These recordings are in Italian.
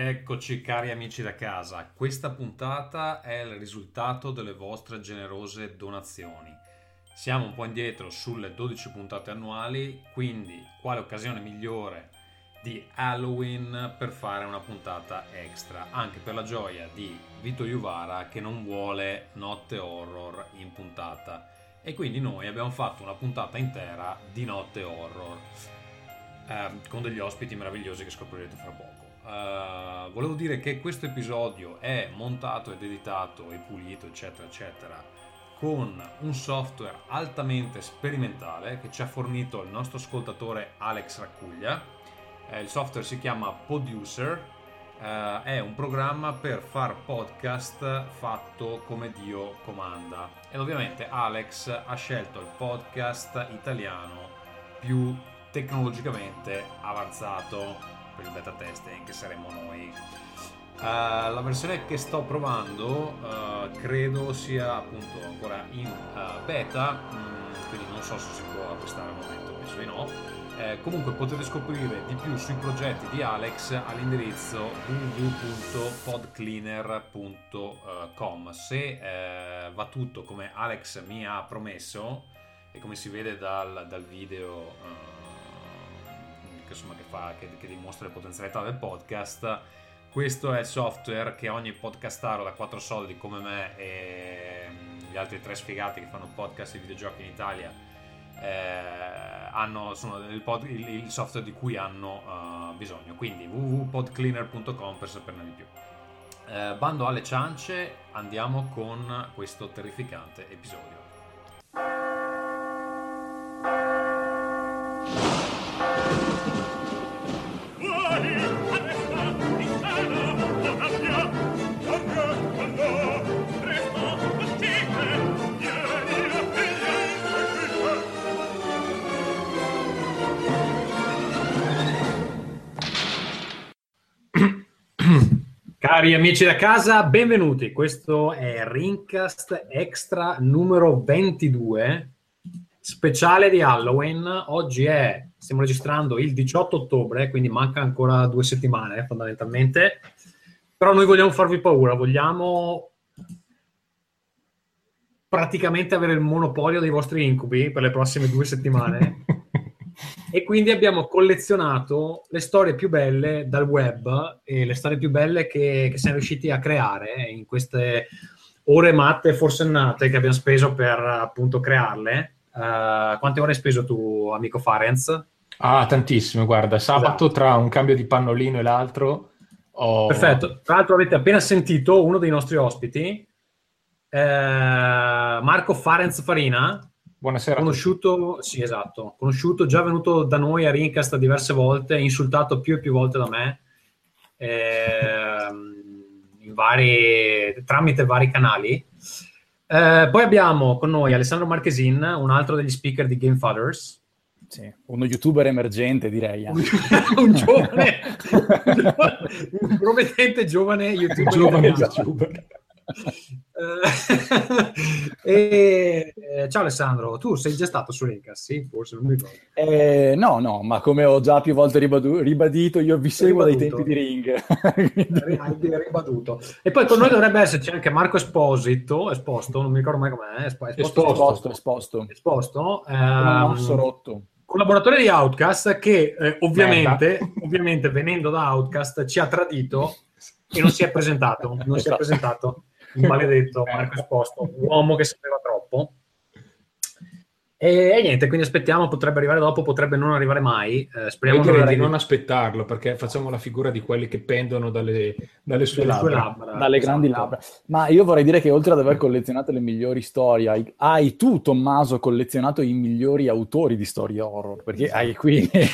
Eccoci cari amici da casa, questa puntata è il risultato delle vostre generose donazioni. Siamo un po' indietro sulle 12 puntate annuali, quindi quale occasione migliore di Halloween per fare una puntata extra, anche per la gioia di Vito Iuvara che non vuole Notte Horror in puntata. E quindi noi abbiamo fatto una puntata intera di Notte Horror, con degli ospiti meravigliosi che scoprirete fra poco. Volevo dire che questo episodio è montato ed editato e pulito eccetera eccetera con un software altamente sperimentale che ci ha fornito il nostro ascoltatore Alex Raccuglia. Il software si chiama Producer, è un programma per far podcast fatto come Dio comanda, ed ovviamente Alex ha scelto il podcast italiano più tecnologicamente avanzato per il beta testing che saremo noi. La versione che sto provando credo sia appunto ancora in beta, quindi non so se si può acquistare al momento, penso di no. Comunque potete scoprire di più sui progetti di Alex all'indirizzo www.podcleaner.com. se va tutto come Alex mi ha promesso e come si vede dal video che dimostra le potenzialità del podcast, questo è il software che ogni podcastaro da 4 soldi come me e gli altri 3 sfigati che fanno podcast e videogiochi in Italia hanno, sono il software di cui hanno bisogno. Quindi www.podcleaner.com per saperne di più. Bando alle ciance, andiamo con questo terrificante episodio. Cari amici da casa, benvenuti. Questo è Rincast Extra numero 22, speciale di Halloween. Oggi stiamo registrando il 18 ottobre, quindi manca ancora 2 settimane fondamentalmente. Però noi vogliamo farvi paura, vogliamo praticamente avere il monopolio dei vostri incubi per le prossime 2 settimane. E quindi abbiamo collezionato le storie più belle dal web e le storie più belle che siamo riusciti a creare in queste ore matte e forsennate che abbiamo speso per appunto crearle. Quante ore hai speso tu, amico Farenz? Ah, tantissime, guarda, sabato esatto. Tra un cambio di pannolino e l'altro. Oh. Perfetto, tra l'altro avete appena sentito uno dei nostri ospiti, Marco Farenz Farina. Buonasera. Conosciuto, sì, esatto. Conosciuto, già venuto da noi a Rincast diverse volte, insultato più e più volte da me, tramite vari canali. Poi abbiamo con noi Alessandro Marchesin, un altro degli speaker di Game Fathers. Sì, uno youtuber emergente, direi. Un promettente giovane youtuber. Ciao Alessandro, tu sei già stato su Rincast? Sì, forse non mi ricordo. No, ma come ho già più volte ribadito, io vi seguo dai tempi di Ring. Ribaduto. E poi con noi dovrebbe esserci anche Marco Esposito, non mi ricordo mai com'è. Esposto. Un sorotto. Collaboratore di Outcast che ovviamente venendo da Outcast ci ha tradito e non si è presentato. Un maledetto Marco Esposto, un uomo che sapeva troppo. E niente, quindi aspettiamo, potrebbe arrivare dopo, potrebbe non arrivare mai. Speriamo di non aspettarlo, perché facciamo la figura di quelli che pendono dalle sue labbra. Dalle grandi labbra. Ma io vorrei dire che oltre ad aver collezionato le migliori storie, hai tu, Tommaso, collezionato i migliori autori di storie horror, perché hai qui... Cioè,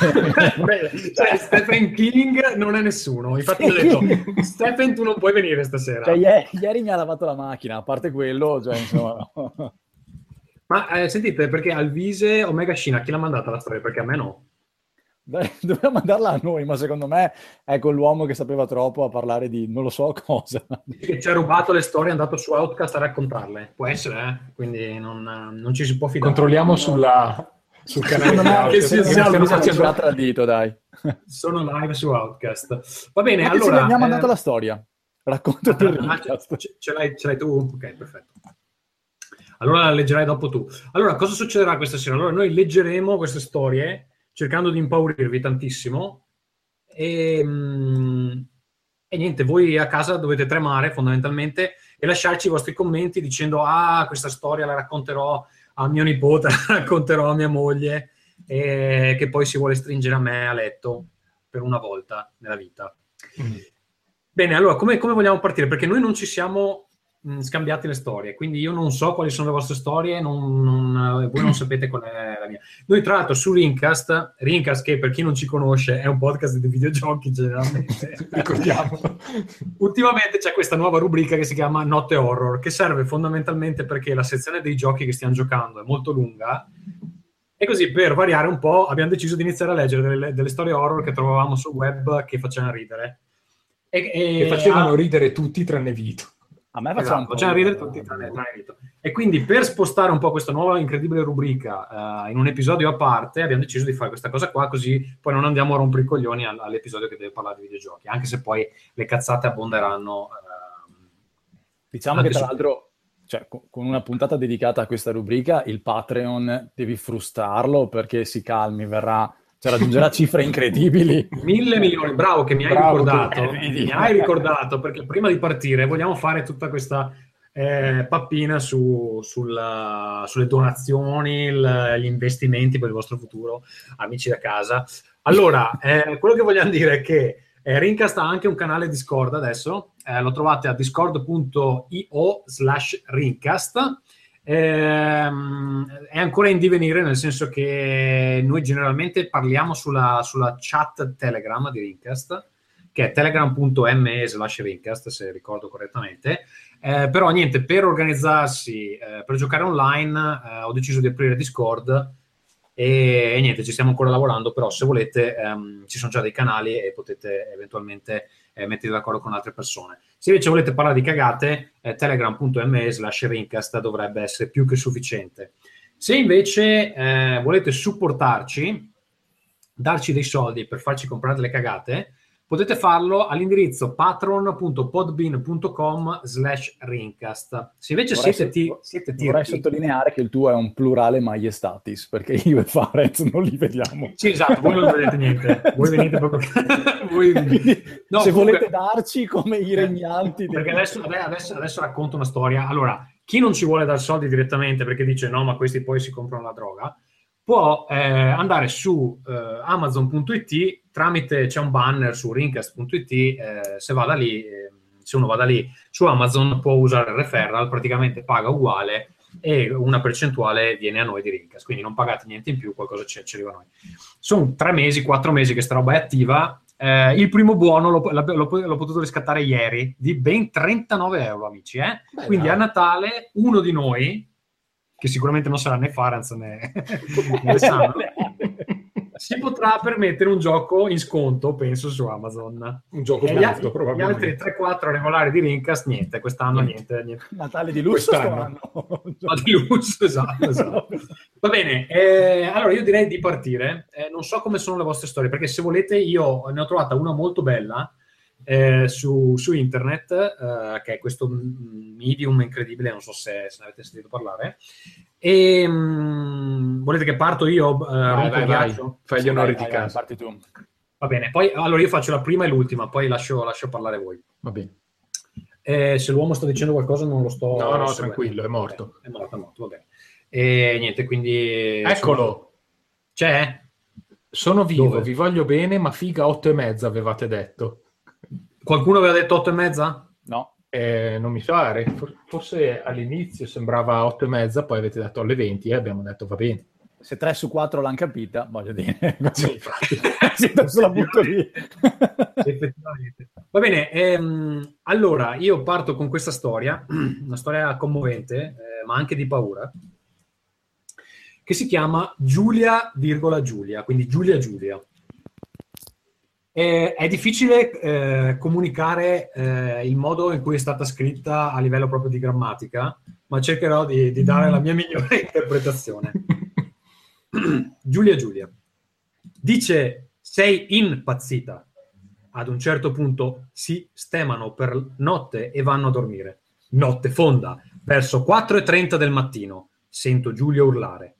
Stephen King non è nessuno, infatti ho detto, Stephen tu non puoi venire stasera. Cioè, ieri mi ha lavato la macchina, a parte quello, cioè insomma... Ma sentite, perché Alvise Omega Shina chi l'ha mandata la storia? Perché a me no. Doveva mandarla a noi, ma secondo me è con l'uomo che sapeva troppo a parlare di non lo so cosa. Che ci ha rubato le storie, è andato su Outcast a raccontarle. Può essere, quindi non ci si può fidare. Controlliamo sulla sul canale di Outcast. Ci ha tradito, dai. Sono live su Outcast. Va bene, allora... Ci abbiamo mandato la storia. Raccontati il Rincast. Ce l'hai tu? Ok, perfetto. Allora la leggerai dopo tu. Allora, cosa succederà questa sera? Allora, noi leggeremo queste storie cercando di impaurirvi tantissimo e niente, voi a casa dovete tremare fondamentalmente e lasciarci i vostri commenti dicendo ah, questa storia la racconterò a mio nipote, la racconterò a mia moglie che poi si vuole stringere a me a letto per una volta nella vita. Mm. Bene, allora, come vogliamo partire? Perché noi non ci siamo scambiate le storie, quindi io non so quali sono le vostre storie, voi non sapete qual è la mia. Noi tra l'altro su Rincast, che per chi non ci conosce è un podcast di videogiochi generalmente, ricordiamo, ultimamente c'è questa nuova rubrica che si chiama Notte Horror, che serve fondamentalmente perché la sezione dei giochi che stiamo giocando è molto lunga e così per variare un po' abbiamo deciso di iniziare a leggere delle storie horror che trovavamo sul web che facevano ridere. Che facevano ridere tutti tranne Vito. A me facciamo ridere tutti tranne Vito. E quindi per spostare un po' questa nuova incredibile rubrica in un episodio a parte abbiamo deciso di fare questa cosa qua, così poi non andiamo a rompere i coglioni all'episodio che deve parlare di videogiochi, anche se poi le cazzate abbonderanno. Diciamo che tra l'altro, cioè, con una puntata dedicata a questa rubrica, il Patreon devi frustarlo perché si calmi, verrà... Cioè raggiungerà cifre incredibili. 1.000 milioni, bravo che mi hai ricordato. Mi hai ricordato, perché prima di partire vogliamo fare tutta questa pappina sulle donazioni, gli investimenti per il vostro futuro, amici da casa. Allora, quello che vogliamo dire è che Rincast ha anche un canale Discord adesso, lo trovate a discord.io/Rincast. È ancora in divenire, nel senso che noi generalmente parliamo sulla chat Telegram di Rincast, che è telegram.me/Rincast, se ricordo correttamente, però niente, per organizzarsi per giocare online ho deciso di aprire Discord e niente, ci stiamo ancora lavorando, però se volete ci sono già dei canali e potete eventualmente mettervi d'accordo con altre persone. Se invece volete parlare di cagate, telegram.me/Rincast dovrebbe essere più che sufficiente. Se invece volete supportarci, darci dei soldi per farci comprare delle cagate, potete farlo all'indirizzo patron.podbean.com/Rincast. Se invece vorrei sottolineare che il tuo è un plurale maiestatis, perché io e Farenz non li vediamo. Sì, esatto, voi non vedete niente. Voi venite proprio... No, se comunque... volete darci come i regnanti... Perché adesso racconto una storia. Allora, chi non ci vuole dar soldi direttamente perché dice no, ma questi poi si comprano la droga, può andare su amazon.it tramite, c'è un banner su rincast.it, se va da lì, se uno va da lì su Amazon può usare il referral, praticamente paga uguale e una percentuale viene a noi di Rincast, quindi non pagate niente in più, qualcosa ci arriva a noi. Sono 3 mesi, 4 mesi che sta roba è attiva, il primo buono l'ho potuto riscattare ieri di ben 39 euro, amici, eh? Beh, quindi no. A Natale uno di noi, che sicuramente non sarà né Farenz né Alessandro, si potrà permettere un gioco in sconto, penso, su Amazon. Un gioco sconto, probabilmente. Gli altri 3-4 regolari di Rincast, niente, quest'anno niente. Natale di lusso quest'anno. Natale di lusso, esatto. Va bene, allora io direi di partire. Non so come sono le vostre storie, perché se volete io ne ho trovata una molto bella su internet, che è questo medium incredibile, non so se ne avete sentito parlare, e volete che parto io? Vai. Fai gli onori di casa, parti tu. Va bene, poi allora io faccio la prima e l'ultima, poi lascio parlare voi. Va bene. Se l'uomo sta dicendo qualcosa non lo sto... No, tranquillo, è morto. È morto, va bene. E niente, quindi... Eccolo! C'è? Sono vivo, dove? Vi voglio bene, ma figa 8,5 avevate detto. Qualcuno aveva detto 8,5? No. Non mi pare. Forse all'inizio sembrava 8,5, poi avete detto alle 20 e abbiamo detto va bene. Se 3 su 4 l'hanno capita, voglio dire. Sì, se la butto lì. Effettivamente. Va bene, allora io parto con questa storia, una storia commovente, ma anche di paura, che si chiama Giulia, quindi Giulia. È difficile comunicare il modo in cui è stata scritta a livello proprio di grammatica, ma cercherò di dare la mia migliore interpretazione. Giulia dice: sei impazzita. Ad un certo punto si stemano per notte e vanno a dormire. Notte fonda, verso 4:30 del mattino. Sento Giulia urlare.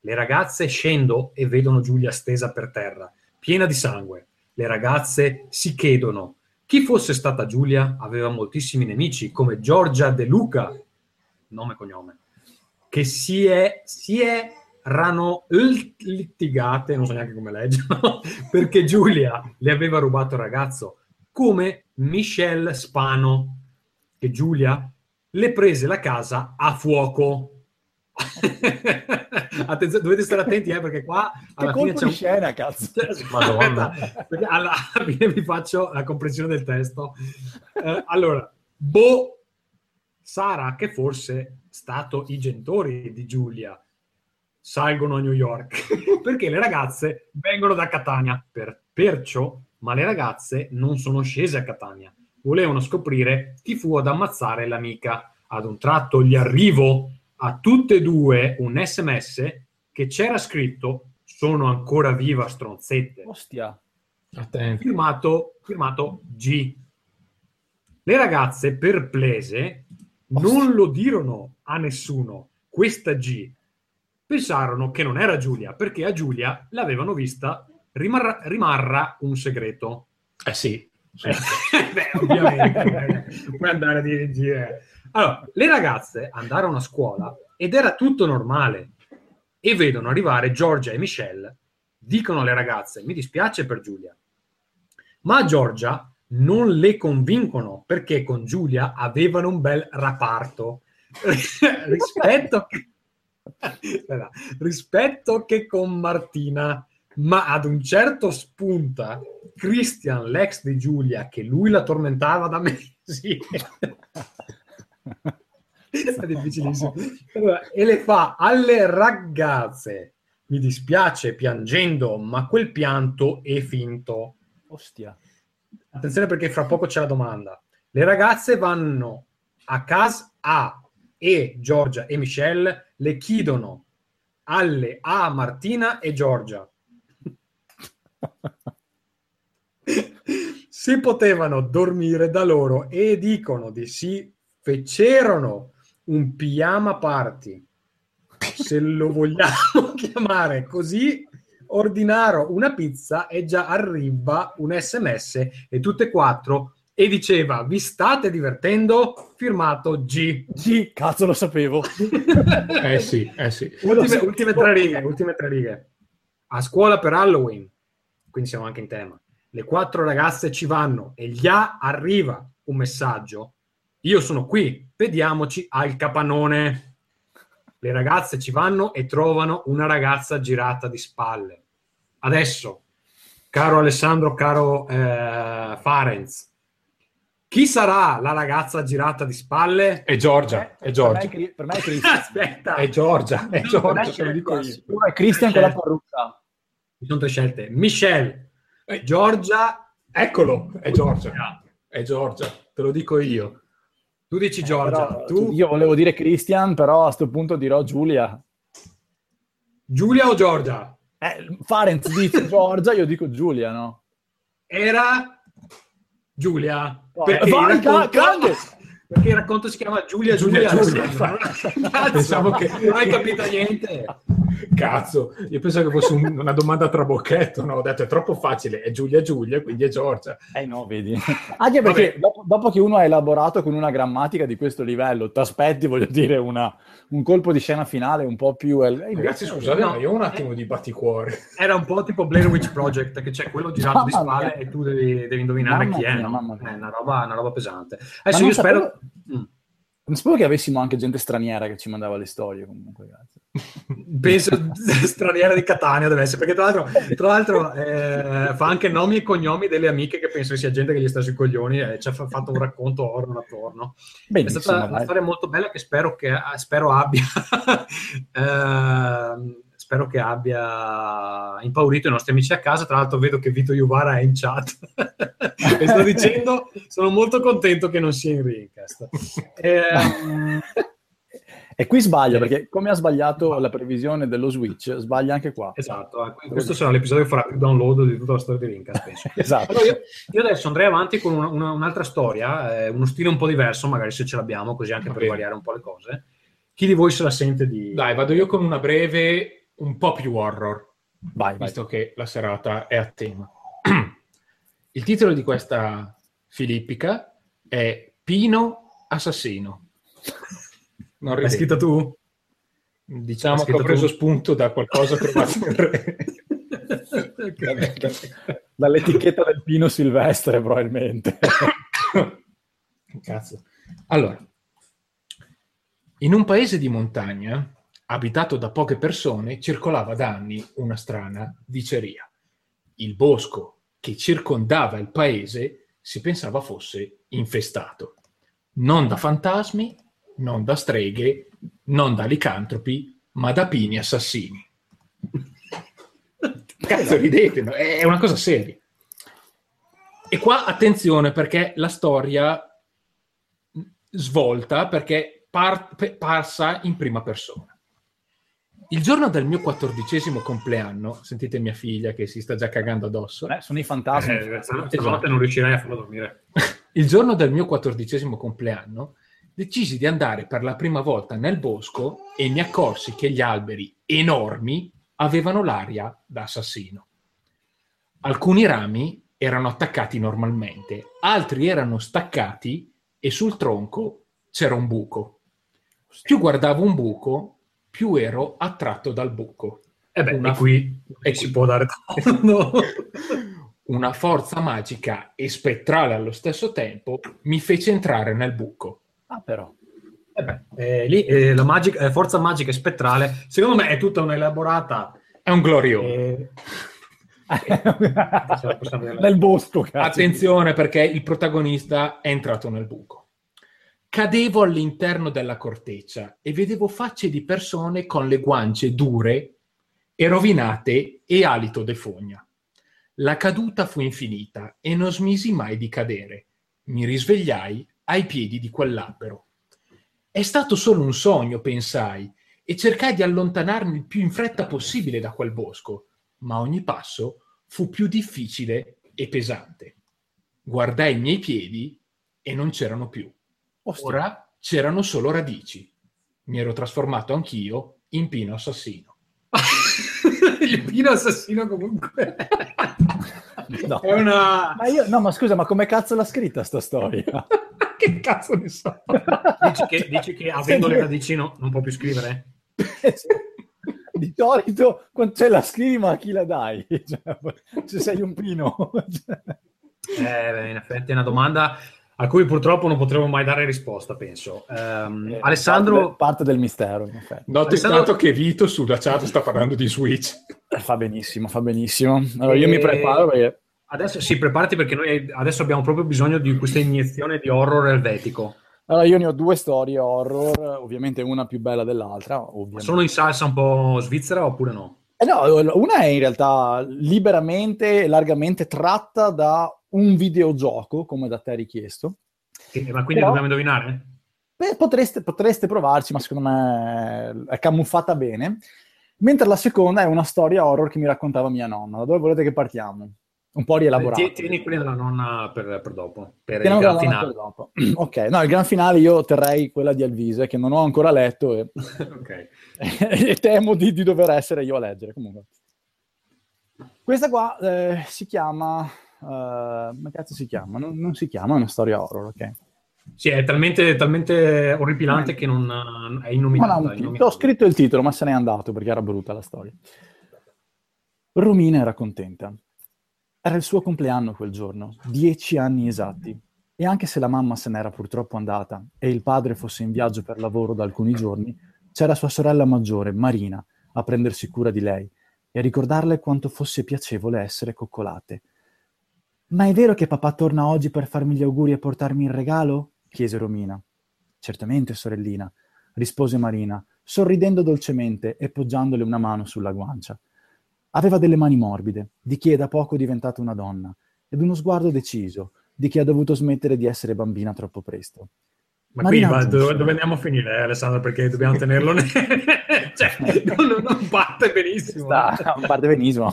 Le ragazze scendono e vedono Giulia stesa per terra, piena di sangue. Le ragazze si chiedono chi fosse stata Giulia. Aveva moltissimi nemici, come Giorgia De Luca, nome e cognome, che erano litigate, non so neanche come leggono, perché Giulia le aveva rubato il ragazzo, come Michelle Spano, che Giulia le prese la casa a fuoco. Attenzione, dovete stare attenti, perché qua alla fine c'è un scena, cazzo. Madonna. Perché alla fine vi faccio la comprensione del testo. Allora, Sara, che forse stato i genitori di Giulia, salgono a New York perché le ragazze vengono da Catania, perciò, ma le ragazze non sono scese a Catania, volevano scoprire chi fu ad ammazzare l'amica. Ad un tratto gli arrivo a tutte e due un SMS che c'era scritto: sono ancora viva, stronzette. Ostia. Attenti. Firmato G. Le ragazze, perplesse, non lo dirono a nessuno. Questa G pensarono che non era Giulia, perché a Giulia l'avevano vista. Rimarrà un segreto. Sì. Beh, ovviamente. Puoi andare a dire G. Allora, le ragazze andarono a scuola ed era tutto normale, e vedono arrivare Giorgia e Michelle. Dicono alle ragazze: mi dispiace per Giulia. Ma a Giorgia non le convincono, perché con Giulia avevano un bel rapporto. rispetto che con Martina. Ma ad un certo spunta Christian, l'ex di Giulia, che lui la tormentava da mesi. È difficilissimo. Allora, e le fa alle ragazze: mi dispiace, piangendo, ma quel pianto è finto. Ostia. Attenzione, perché fra poco c'è la domanda. Le ragazze vanno a casa A e Giorgia e Michelle le chiedono alle A Martina e Giorgia se potevano dormire da loro, e dicono di sì. Fecerono un pigiama party, se lo vogliamo chiamare così. Ordinarono una pizza e già arriva un SMS e tutte e quattro, e diceva: vi state divertendo? Firmato G. Cazzo, lo sapevo. Eh sì. Ultime tre righe. A scuola per Halloween, quindi siamo anche in tema. Le quattro ragazze ci vanno e già arriva un messaggio: io sono qui, vediamoci al capanone. Le ragazze ci vanno e trovano una ragazza girata di spalle. Adesso, caro Alessandro, caro Farenz, chi sarà la ragazza girata di spalle? È Giorgia. Per me è Christian. Aspetta. È Giorgia, te lo dico io. Tu è Christian con la parrucca. Ci sono tre scelte. Michelle, Giorgia. Eccolo, è Giorgia, te lo dico io. Tu dici Giorgia. Però, io volevo dire Christian, però a sto punto dirò Giulia. Giulia o Giorgia? Farenz dice Giorgia, io dico Giulia, no? Era Giulia. Perché il racconto si chiama Giulia. Cazzo, pensavo che non hai capito niente. Cazzo, io pensavo che fosse una domanda trabocchetto, no? Ho detto è troppo facile, è Giulia, quindi è Giorgia. No, vedi. Anche perché dopo che uno ha elaborato con una grammatica di questo livello, ti aspetti, voglio dire, un colpo di scena finale un po' più... Ragazzi, scusate, ma io ho un attimo di batticuore. Era un po' tipo Blair Witch Project, che c'è quello girato di spalle e tu devi indovinare chi è, no? È una roba pesante. Adesso io spero... Non sapevo che avessimo anche gente straniera che ci mandava le storie, comunque, grazie. Penso straniera di Catania deve essere, perché tra l'altro, fa anche nomi e cognomi delle amiche, che penso che sia gente che gli sta sui coglioni, e ci ha fatto un racconto oro attorno. Benissimo, è stata una storia molto bella, che spero che abbia impaurito i nostri amici a casa. Tra l'altro vedo che Vito Iuvara è in chat e sto dicendo: sono molto contento che non sia in Rincast. E qui sbaglio, perché come ha sbagliato la previsione dello Switch, sbaglia anche qua. Esatto, questo sarà l'episodio che farà più download di tutta la storia di Rincast, penso. Esatto. Allora io adesso andrei avanti con un'altra storia, uno stile un po' diverso, magari se ce l'abbiamo, così anche per variare un po' le cose. Chi di voi se la sente di... Dai, vado io con una breve, un po' più horror, visto che la serata è a tema. Il titolo di questa filippica è Pino Assassino. Non l'hai scritta tu? Diciamo che ho preso spunto da qualcosa trovato in rete. Dall'etichetta del Pino Silvestre, probabilmente. Cazzo. Allora, in un paese di montagna, abitato da poche persone, circolava da anni una strana diceria. Il bosco che circondava il paese si pensava fosse infestato. Non da fantasmi, non da streghe, non da licantropi, ma da pini assassini. Cazzo, ridete, no? È una cosa seria. E qua attenzione, perché la storia svolta, perché passa in prima persona. Il giorno del mio 14° compleanno, sentite mia figlia che si sta già cagando addosso. Sono i fantasmi. Esatto. Non riuscirai a farlo dormire. Il giorno del mio 14° compleanno decisi di andare per la prima volta nel bosco e mi accorsi che gli alberi enormi avevano l'aria da assassino. Alcuni rami erano attaccati normalmente, altri erano staccati e sul tronco c'era un buco. Più guardavo un buco, più ero attratto dal buco. E qui si può dare tanto. Una forza magica e spettrale allo stesso tempo mi fece entrare nel buco. Ah, però. Lì la forza magica e spettrale, secondo me, è tutta un'elaborata. È un glorione. Nel bosco, cazzo. Attenzione, perché il protagonista è entrato nel buco. Cadevo all'interno della corteccia e vedevo facce di persone con le guance dure e rovinate e alito de fogna. La caduta fu infinita e non smisi mai di cadere. Mi risvegliai ai piedi di quell'albero. È stato solo un sogno, pensai, e cercai di allontanarmi il più in fretta possibile da quel bosco, ma ogni passo fu più difficile e pesante. Guardai i miei piedi e non c'erano più. Ora c'erano solo radici. Mi ero trasformato anch'io in Pino Assassino. Il Pino Assassino comunque... No. È una... ma come cazzo l'ha scritta sta storia? Che cazzo ne so? Dici che avendo le radici non può più scrivere? Di solito c'è la scrivi, ma a chi la dai? Se sei un pino. In effetti è una domanda a cui purtroppo non potremo mai dare risposta, penso. Alessandro... Parte del mistero, in effetti. Noto intanto che Vito sulla chat sta parlando di Switch. Fa benissimo. Allora io mi preparo perché... Adesso preparati, perché noi adesso abbiamo proprio bisogno di questa iniezione di horror elvetico. Allora, io ne ho due storie horror, ovviamente una più bella dell'altra. Ovviamente. Sono in salsa un po' svizzera oppure no? No, una è in realtà liberamente e largamente tratta da un videogioco, come da te richiesto. Ma quindi dobbiamo indovinare? Beh, potreste provarci, ma secondo me è camuffata bene. Mentre la seconda è una storia horror che mi raccontava mia nonna. Da dove volete che partiamo? Un po' rielaborato. Tieni quella della nonna per dopo, per il gran finale. Ok, no, il gran finale io terrei quella di Alvise, che non ho ancora letto e, okay. E temo di dover essere io a leggere, comunque. Questa qua si chiama... ma cazzo si chiama? Non si chiama, è una storia horror, ok? Sì, è talmente orripilante che non è innominata. Ho scritto il titolo, ma se n'è andato perché era brutta la storia. Romina era contenta. Era il suo compleanno quel giorno, 10 anni esatti, e anche se la mamma se n'era purtroppo andata e il padre fosse in viaggio per lavoro da alcuni giorni, c'era sua sorella maggiore, Marina, a prendersi cura di lei e a ricordarle quanto fosse piacevole essere coccolate. «Ma è vero che papà torna oggi per farmi gli auguri e portarmi il regalo?» chiese Romina. «Certamente, sorellina», rispose Marina, sorridendo dolcemente e poggiandole una mano sulla guancia. Aveva delle mani morbide, di chi è da poco diventata una donna, ed uno sguardo deciso, di chi ha dovuto smettere di essere bambina troppo presto. Ma Marina, qui dove andiamo a finire, Alessandro? Perché dobbiamo tenerlo cioè, non parte benissimo. Non parte benissimo.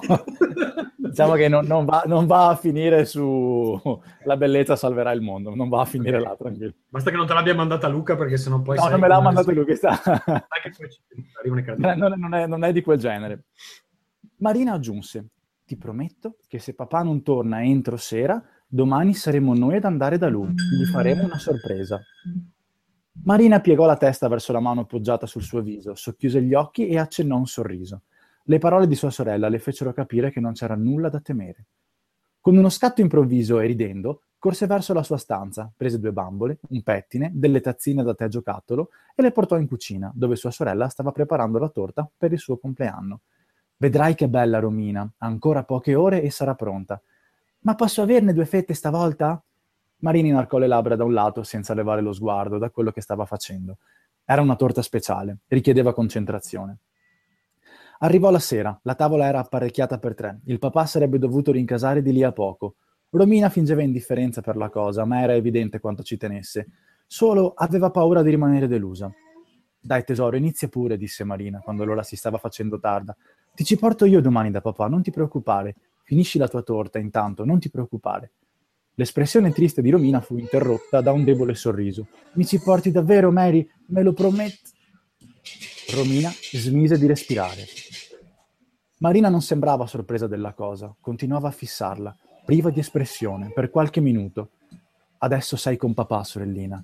Diciamo che non va a finire su La bellezza salverà il mondo, non va a finire là, tranquillo. Basta che non te l'abbia mandata Luca, perché sennò poi... No, non me l'ha mandata Luca, non è di quel genere. Marina aggiunse, ti prometto che se papà non torna entro sera... Domani saremo noi ad andare da lui, gli faremo una sorpresa. Marina piegò la testa verso la mano appoggiata sul suo viso, socchiuse gli occhi e accennò un sorriso. Le parole di sua sorella le fecero capire che non c'era nulla da temere. Con uno scatto improvviso e ridendo, corse verso la sua stanza, prese 2 bambole, un pettine, delle tazzine da tè giocattolo e le portò in cucina, dove sua sorella stava preparando la torta per il suo compleanno. Vedrai che bella, Romina, ancora poche ore e sarà pronta. «Ma posso averne 2 fette stavolta?» Marina inarcò le labbra da un lato senza levare lo sguardo da quello che stava facendo. Era una torta speciale, richiedeva concentrazione. Arrivò la sera, la tavola era apparecchiata per 3. Il papà sarebbe dovuto rincasare di lì a poco. Romina fingeva indifferenza per la cosa, ma era evidente quanto ci tenesse. Solo aveva paura di rimanere delusa. «Dai tesoro, inizia pure», disse Marina, quando l'ora si stava facendo tarda. «Ti ci porto io domani da papà, non ti preoccupare». Finisci la tua torta, intanto, non ti preoccupare. L'espressione triste di Romina fu interrotta da un debole sorriso. Mi ci porti davvero, Mary? Me lo prometti? Romina smise di respirare. Marina non sembrava sorpresa della cosa, continuava a fissarla, priva di espressione, per qualche minuto. Adesso sei con papà, sorellina.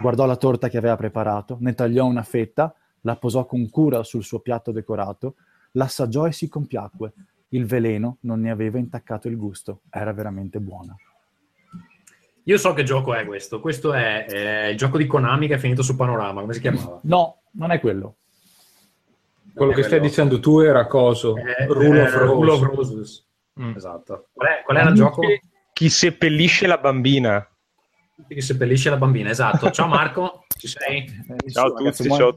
Guardò la torta che aveva preparato, ne tagliò una fetta, la posò con cura sul suo piatto decorato, l'assaggiò e si compiacque. Il veleno non ne aveva intaccato il gusto, era veramente buona. Io so che gioco è questo. Questo è il gioco di Konami che è finito su Panorama, come si chiamava? No, non è quello. Quello che stai dicendo tu era coso. Rule of Roses. Esatto. Qual era il gioco? Chi seppellisce la bambina. Chi seppellisce la bambina, esatto. Ciao Marco, ci sei? Ciao a tutti, ragazzi, ciao a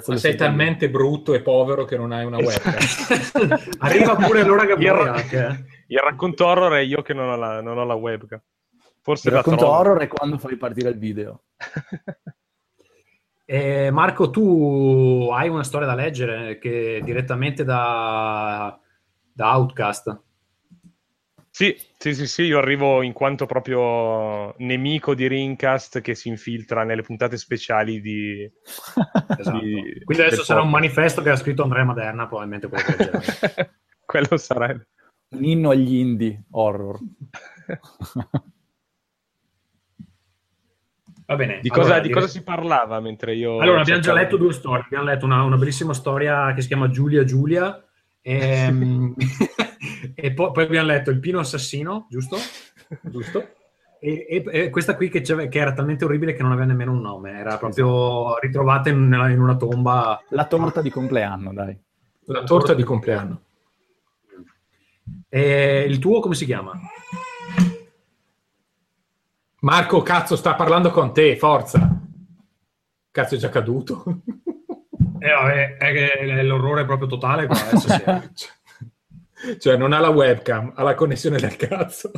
tutti. Sei talmente brutto e povero che non hai una webcam. Arriva pure l'ora che il racconto horror è io che non ho la webcam. Forse il racconto horror è quando fai partire il video. Marco, tu hai una storia da leggere che direttamente da Outcast. Sì, io arrivo in quanto proprio nemico di Rincast che si infiltra nelle puntate speciali di... Esatto. Quindi adesso sarà un manifesto che ha scritto Andrea Maderna, probabilmente quello che quello sarebbe. Un inno agli indie horror. Va bene. Di cosa si parlava mentre io... Allora, abbiamo già letto 2 storie. Abbiamo letto una bellissima storia che si chiama Giulia. E poi abbiamo letto Il Pino Assassino, giusto? E questa qui che era talmente orribile che non aveva nemmeno un nome, era proprio ritrovata in una tomba. La torta di compleanno, dai. La torta di compleanno. E il tuo come si chiama? Marco, cazzo, sta parlando con te, forza. Cazzo, è già caduto. Vabbè, è l'orrore proprio totale qua adesso. Cioè non ha la webcam, ha la connessione del cazzo.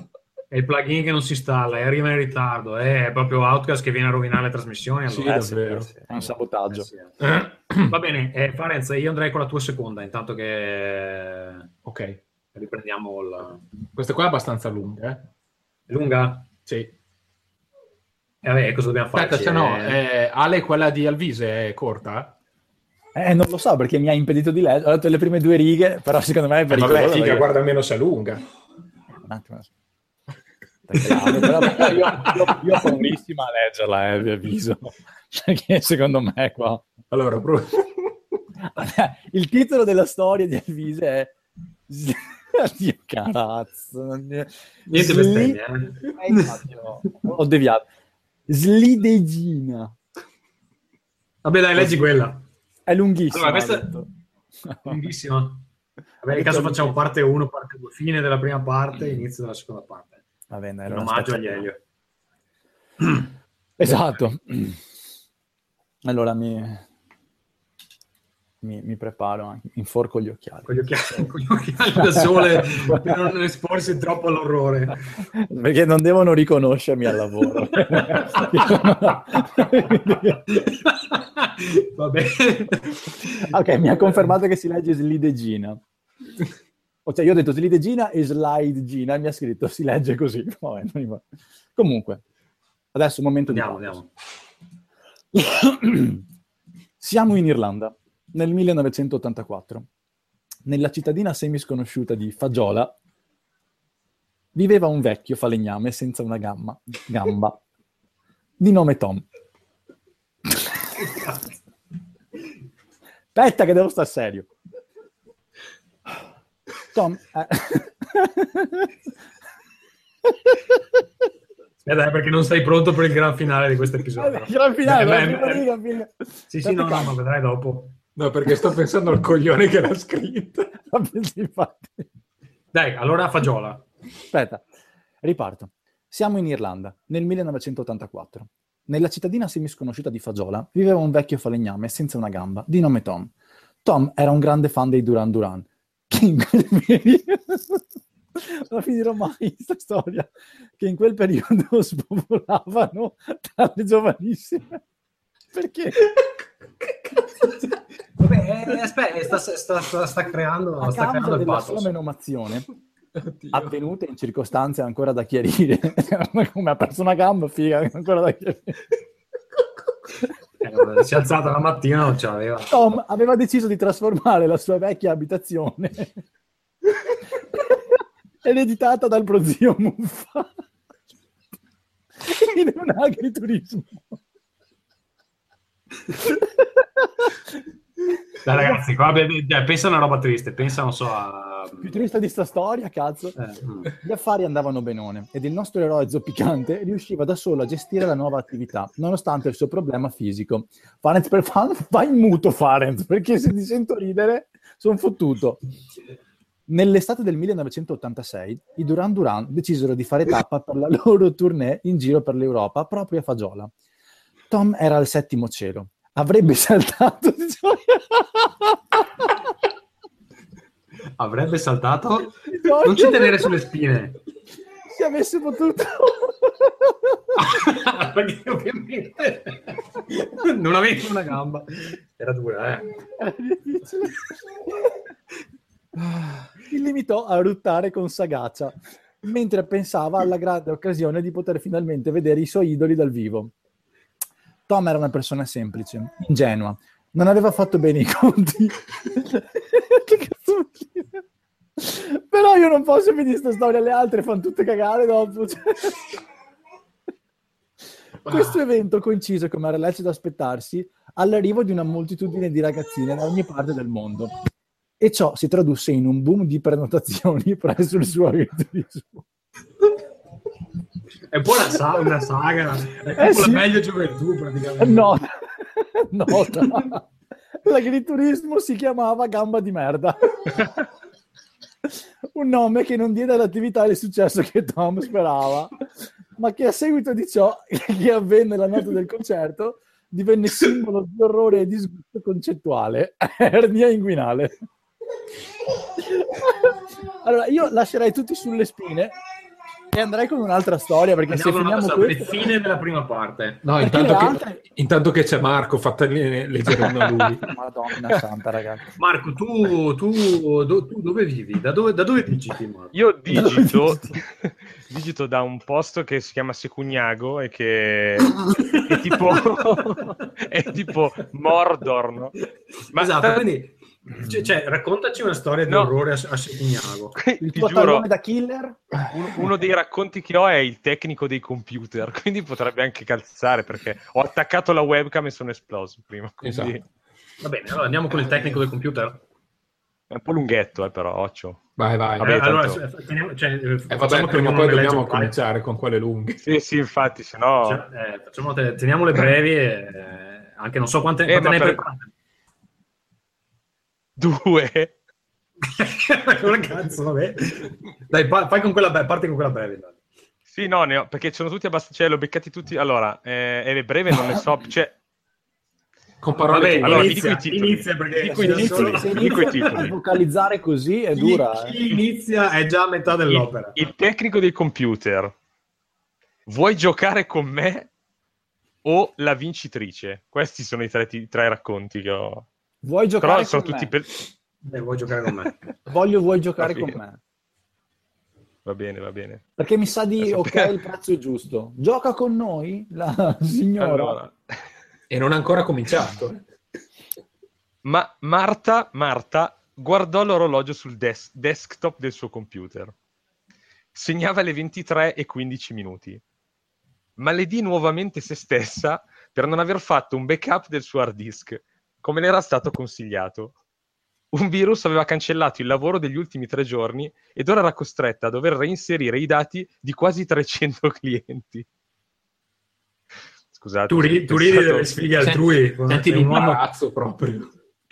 È il plugin che non si installa, arriva in ritardo, è proprio Outcast che viene a rovinare le trasmissioni. Allora, sì, davvero, è un sabotaggio. Sì. Va bene, Farenz, io andrei con la tua seconda, intanto che... Ok. Riprendiamo la... Questa qua è abbastanza lunga, eh? Lunga? Sì. E vabbè, cosa dobbiamo fare? Aspetta, se no, Ale, quella di Alvise è corta? Non lo so, perché mi ha impedito di leggere. Ho letto le prime 2 righe, però secondo me è pericoloso. Vabbè, figa, perché... guarda almeno se è lunga. Un attimo. Io sono bravissima a leggerla, vi avviso. Perché secondo me è qua. Allora, il titolo della storia di Alvise è... Dio cazzo. Niente bestemmia. Ho deviato. Slidegina. Vabbè, dai, leggi quella. È lunghissima. Allora, questa è lunghissima. Vabbè, nel caso facciamo parte 1, parte 2, fine della prima parte, inizio della seconda parte. Va bene, allora, in omaggio agli Elio. Esatto. Allora, mi preparo anche, inforco gli occhiali. Con gli occhiali da sole per non esporsi troppo all'orrore. Perché non devono riconoscermi al lavoro. Va bene. Ok, mi ha confermato che si legge Slidegina. Cioè, io ho detto Slidegina e Slidegina, mi ha scritto si legge così. Vabbè, non comunque, adesso un momento andiamo. Siamo in Irlanda. Nel 1984, nella cittadina semisconosciuta di Fagiola, viveva un vecchio falegname senza una gamba, di nome Tom. Aspetta che devo star serio. Tom... Dai, perché non sei pronto per il gran finale di questo episodio. Il gran finale? Sì, no, ma vedrai dopo. No, perché sto pensando al coglione che l'ha scritta. Dai, allora Fagiola. Aspetta, riparto. Siamo in Irlanda, nel 1984. Nella cittadina semisconosciuta di Fagiola viveva un vecchio falegname senza una gamba, di nome Tom. Tom era un grande fan dei Duran Duran. Non finirò mai questa storia, che in quel periodo spopolavano tra le giovanissime. Perché? Vabbè, aspetta, sta creando a sta causa della sua menomazione, avvenuta in circostanze ancora da chiarire. Come ha perso una gamba, figa, ancora da chiarire. Si è alzata la mattina, non ce l'aveva. Tom aveva deciso di trasformare la sua vecchia abitazione ereditata dal prozio Muffa in un agriturismo. Dai ragazzi, qua pensa a una roba triste, pensa, non so, a... Più triste di sta storia, cazzo. Gli affari andavano benone ed il nostro eroe zoppicante riusciva da solo a gestire la nuova attività, nonostante il suo problema fisico. Farenz per fan, vai in muto Farenz, perché se ti sento ridere sono fottuto. Nell'estate del 1986 i Duran Duran decisero di fare tappa per la loro tournée in giro per l'Europa, proprio a Fagiola. Tom era al settimo cielo. Avrebbe saltato di gioia. Avrebbe saltato? Non ci tenere sulle spine. Se avesse potuto. Perché ovviamente non avevo una gamba. Era dura, eh. Era difficile. Si limitò a ruttare con sagacia mentre pensava alla grande occasione di poter finalmente vedere i suoi idoli dal vivo. Tom era una persona semplice, ingenua, non aveva fatto bene i conti. Che cazzo vuol dire? Però io non posso finire questa storia, le altre fanno tutte cagare dopo, cioè. Questo evento coincise, come era lecito aspettarsi, all'arrivo di una moltitudine di ragazzine da ogni parte del mondo. E ciò si tradusse in un boom di prenotazioni presso il suo agriturismo. È un po' una saga, è sì. La meglio gioventù praticamente. Nota. L'agriturismo si chiamava Gamba di Merda. Un nome che non diede all'attività il successo che Tom sperava, ma che a seguito di ciò che avvenne la notte del concerto divenne simbolo di orrore e disgusto concettuale. Ernia inguinale. Allora, io lascerei tutti sulle spine e andrei con un'altra storia, perché andiamo, se finiamo questa... fine della prima parte. No, intanto che c'è Marco, fatemi leggere una lui. Madonna santa, ragazzi. Marco, tu dove vivi? Da dove digiti, Marco? Io digito da un posto che si chiama Secugnago e che è tipo Mordorno. Ma esatto, quindi... Cioè, raccontaci una storia di orrore a Secugnago. Il tuo talone da killer? Uno dei racconti che ho è il tecnico dei computer, quindi potrebbe anche calzare, perché ho attaccato la webcam e sono esploso prima. Quindi... Esatto. Va bene, allora andiamo con il tecnico del computer. È un po' lunghetto, però, occhio. Vai. Vabbè, allora, prima poi dobbiamo cominciare con quelle lunghe. Sì, infatti, sennò... teniamole brevi e anche non so quante ne hai preparate. 2 Cazzo, vabbè. Dai, parti con quella breve. Dai. Sì, no, ne ho, perché sono tutti abbastanza, cioè, l'ho beccati tutti. Allora, breve non ne so, cioè Con parole allora, inizia perché inizia, vocalizzare così è dura. Chi inizia è già a metà dell'opera. Il tecnico dei computer. Vuoi giocare con me o la vincitrice? Questi sono i tre racconti che ho. Vuoi giocare però sono con tutti me? Vuoi giocare con me? Vuoi giocare con me? Va bene, va bene. Perché mi sa di il prezzo è giusto. Gioca con noi, la signora. Allora. E non ha ancora cominciato. Ma Marta guardò l'orologio sul desktop del suo computer. Segnava le 23:15. Maledì nuovamente se stessa per non aver fatto un backup del suo hard disk, come le era stato consigliato. Un virus aveva cancellato il lavoro degli ultimi 3 giorni ed ora era costretta a dover reinserire i dati di quasi 300 clienti. Scusate. Tu ridi delle sfighe altrui. Senti un imbarazzo proprio.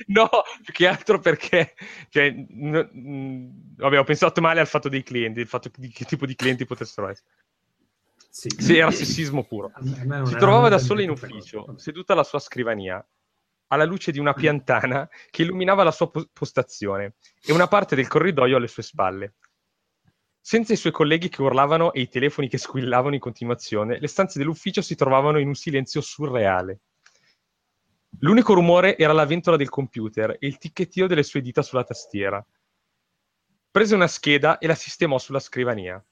No, più che altro perché ho pensato male al fatto dei clienti, il fatto di che tipo di clienti potessero essere. Sì, era sessismo puro. Si trovava da sola in ufficio, seduta alla sua scrivania, alla luce di una piantana che illuminava la sua postazione e una parte del corridoio alle sue spalle. Senza i suoi colleghi che urlavano e i telefoni che squillavano in continuazione, le stanze dell'ufficio si trovavano in un silenzio surreale. L'unico rumore era la ventola del computer e il ticchettio delle sue dita sulla tastiera. Prese una scheda e la sistemò sulla scrivania.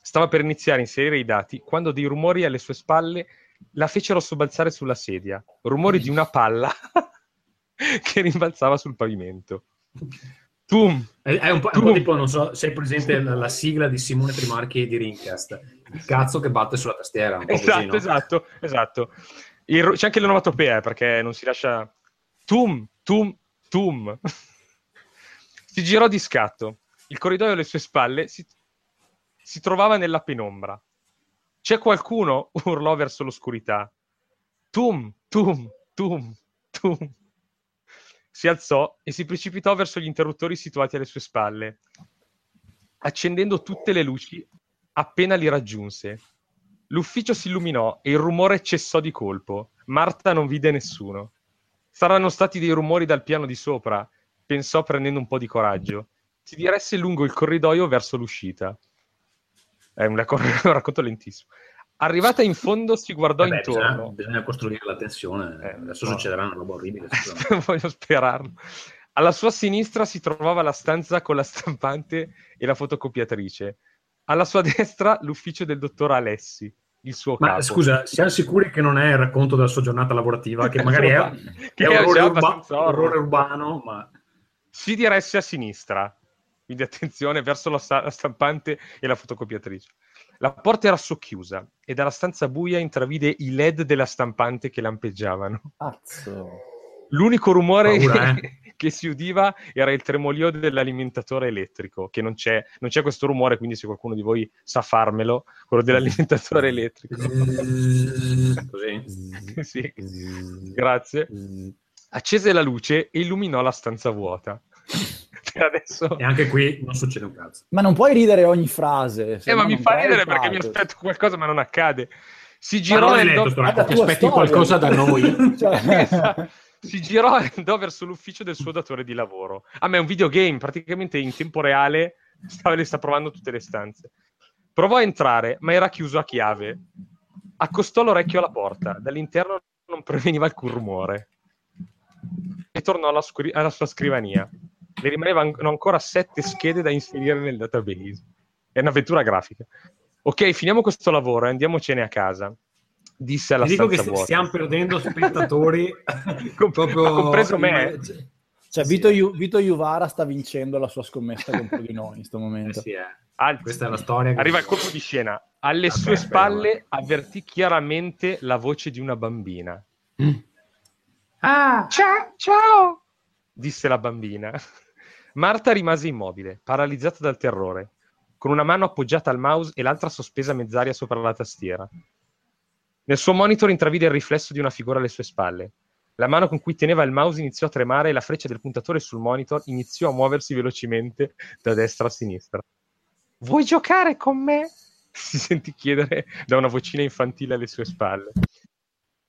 Stava per iniziare a inserire i dati quando dei rumori alle sue spalle la fecero sobbalzare sulla sedia, rumori di una palla che rimbalzava sul pavimento. È un po' tipo, non so, sei presente la sigla di Simone Trimarchi di Rincast, il cazzo che batte sulla tastiera. Esatto. C'è anche l'onomatopea, perché non si lascia... Tum. Si girò di scatto. Il corridoio alle sue spalle si trovava nella penombra. C'è qualcuno? Urlò verso l'oscurità. Tum. Si alzò e si precipitò verso gli interruttori situati alle sue spalle, accendendo tutte le luci appena li raggiunse. L'ufficio si illuminò e il rumore cessò di colpo. Marta non vide nessuno. Saranno stati dei rumori dal piano di sopra, pensò prendendo un po' di coraggio. Si diresse lungo il corridoio verso l'uscita. È un racconto lentissimo. Arrivata in fondo si guardò intorno. Bisogna costruire la tensione. Adesso succederà una roba orribile. Voglio sperarlo. Alla sua sinistra si trovava la stanza con la stampante e la fotocopiatrice. Alla sua destra l'ufficio del dottor Alessi, il suo capo. Ma scusa, siamo sicuri che non è il racconto della sua giornata lavorativa, che magari è orrore urbano, ma... Si diresse a sinistra. Quindi attenzione verso la stampante e la fotocopiatrice. La porta era socchiusa e dalla stanza buia intravide i LED della stampante che lampeggiavano. Cazzo. L'unico rumore che si udiva era il tremolio dell'alimentatore elettrico, che non c'è questo rumore, quindi se qualcuno di voi sa farmelo, quello dell'alimentatore elettrico. Così. Sì. Grazie. Accese la luce e illuminò la stanza vuota. Adesso... E anche qui non succede un cazzo. Ma non puoi ridere ogni frase. Ma mi fa ridere perché mi aspetto qualcosa ma non accade. Si girò e andò... Ti aspetti qualcosa da noi. Si girò e andò verso l'ufficio del suo datore di lavoro. A me è un videogame, praticamente in tempo reale sta provando tutte le stanze. Provò a entrare, ma era chiuso a chiave. Accostò l'orecchio alla porta. Dall'interno non proveniva alcun rumore. E tornò alla sua scrivania. Le rimanevano ancora 7 schede da inserire nel database. È un'avventura grafica. Ok, finiamo questo lavoro e andiamocene a casa, disse alla stanza vuota. Ti dico che stiamo perdendo spettatori. Proprio... compreso me. Cioè, sì. Vito Iuvara sta vincendo la sua scommessa contro di noi in questo momento. Sì, questa è la storia. Arriva il colpo di scena. Alle sue spalle avvertì chiaramente la voce di una bambina. Ciao! Disse la bambina. Marta rimase immobile, paralizzata dal terrore, con una mano appoggiata al mouse e l'altra sospesa mezz'aria sopra la tastiera. Nel suo monitor intravide il riflesso di una figura alle sue spalle. La mano con cui teneva il mouse iniziò a tremare e la freccia del puntatore sul monitor iniziò a muoversi velocemente da destra a sinistra. «Vuoi giocare con me?» si sentì chiedere da una vocina infantile alle sue spalle.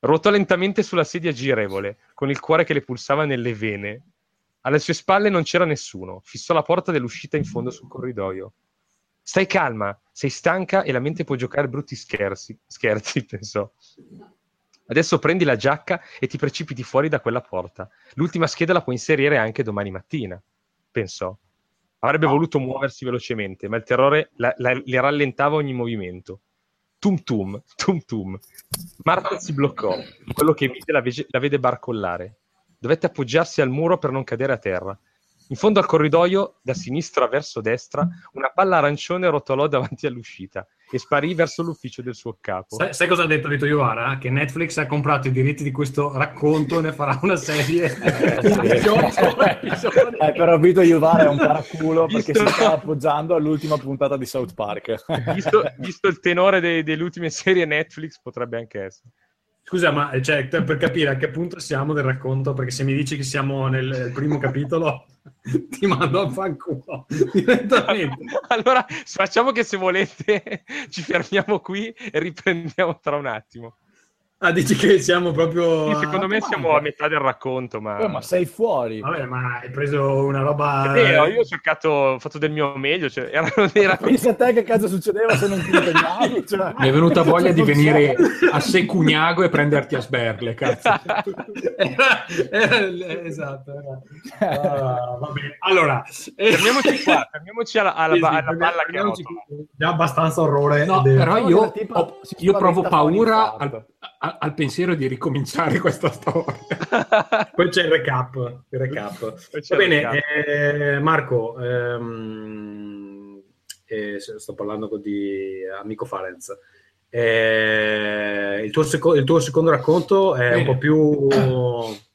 Ruotò lentamente sulla sedia girevole, con il cuore che le pulsava nelle vene. Alle sue spalle non c'era nessuno. Fissò la porta dell'uscita in fondo sul corridoio. Stai calma, sei stanca e la mente può giocare brutti scherzi, pensò. Adesso prendi la giacca e ti precipiti fuori da quella porta. L'ultima scheda la puoi inserire anche domani mattina, pensò. Avrebbe voluto muoversi velocemente, ma il terrore le rallentava ogni movimento. Tum tum, tum tum. Marta si bloccò. Quello che vide la vede barcollare. Dovette appoggiarsi al muro per non cadere a terra. In fondo al corridoio, da sinistra verso destra, una palla arancione rotolò davanti all'uscita e sparì verso l'ufficio del suo capo. Sai cosa ha detto Vito Iuvara? Che Netflix ha comprato i diritti di questo racconto e ne farà una serie. Però Vito Iuvara è un paraculo perché si sta appoggiando all'ultima puntata di South Park. visto il tenore delle ultime serie Netflix, potrebbe anche essere. Scusa, ma cioè, per capire a che punto siamo del racconto, perché se mi dici che siamo nel primo capitolo, ti mando a fanculo direttamente. Allora, facciamo che se volete ci fermiamo qui e riprendiamo tra un attimo. Ah, dici che siamo proprio... Sì, secondo me siamo a metà del racconto, ma... ma sei fuori. Vabbè, ma hai preso una roba... io ho cercato, ho fatto del mio meglio, cioè... Pensa a te che cazzo succedeva se non ti impegnavi, cioè... Mi è venuta voglia di venire a Secugnago e prenderti a sberle, cazzo. Esatto. Vabbè, allora... Fermiamoci qua, fermiamoci alla palla che rotola. Già abbastanza orrore. No, però io provo paura al pensiero di ricominciare questa storia. Poi c'è il recap. Va bene, Marco, sto parlando di Amico Farenz. Il tuo secondo racconto è bene. Un po' più...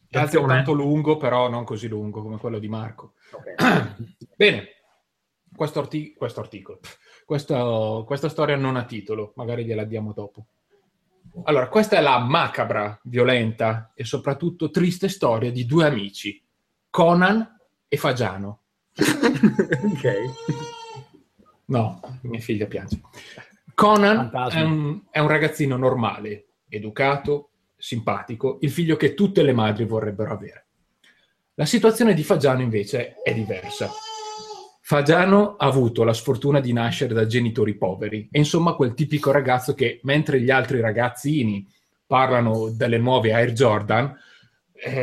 tanto lungo, però non così lungo come quello di Marco. Okay. Bene, questo articolo. Questa storia non ha titolo, magari gliela diamo dopo. Allora, questa è la macabra, violenta e soprattutto triste storia di due amici, Conan e Fagiano. Ok. No, mia figlia piange. Conan è un ragazzino normale, educato, simpatico, il figlio che tutte le madri vorrebbero avere. La situazione di Fagiano invece è diversa. Fagiano ha avuto la sfortuna di nascere da genitori poveri, e insomma quel tipico ragazzo che, mentre gli altri ragazzini parlano delle nuove Air Jordan,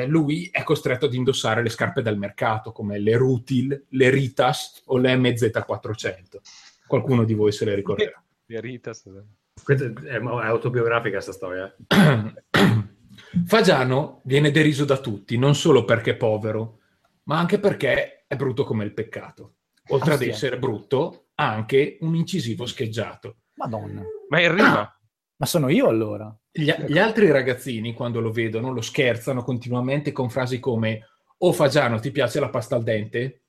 lui è costretto ad indossare le scarpe dal mercato, come le Rutil, le Ritas o le MZ400. Qualcuno di voi se le ricorderà. Le Ritas. È autobiografica questa storia. Fagiano viene deriso da tutti, non solo perché è povero, ma anche perché è brutto come il peccato. Oltre ad essere brutto, ha anche un incisivo scheggiato. Madonna. Ma è in rima. Ma sono io allora? Gli altri ragazzini, quando lo vedono, lo scherzano continuamente con frasi come «Oh Fagiano, ti piace la pasta al dente?»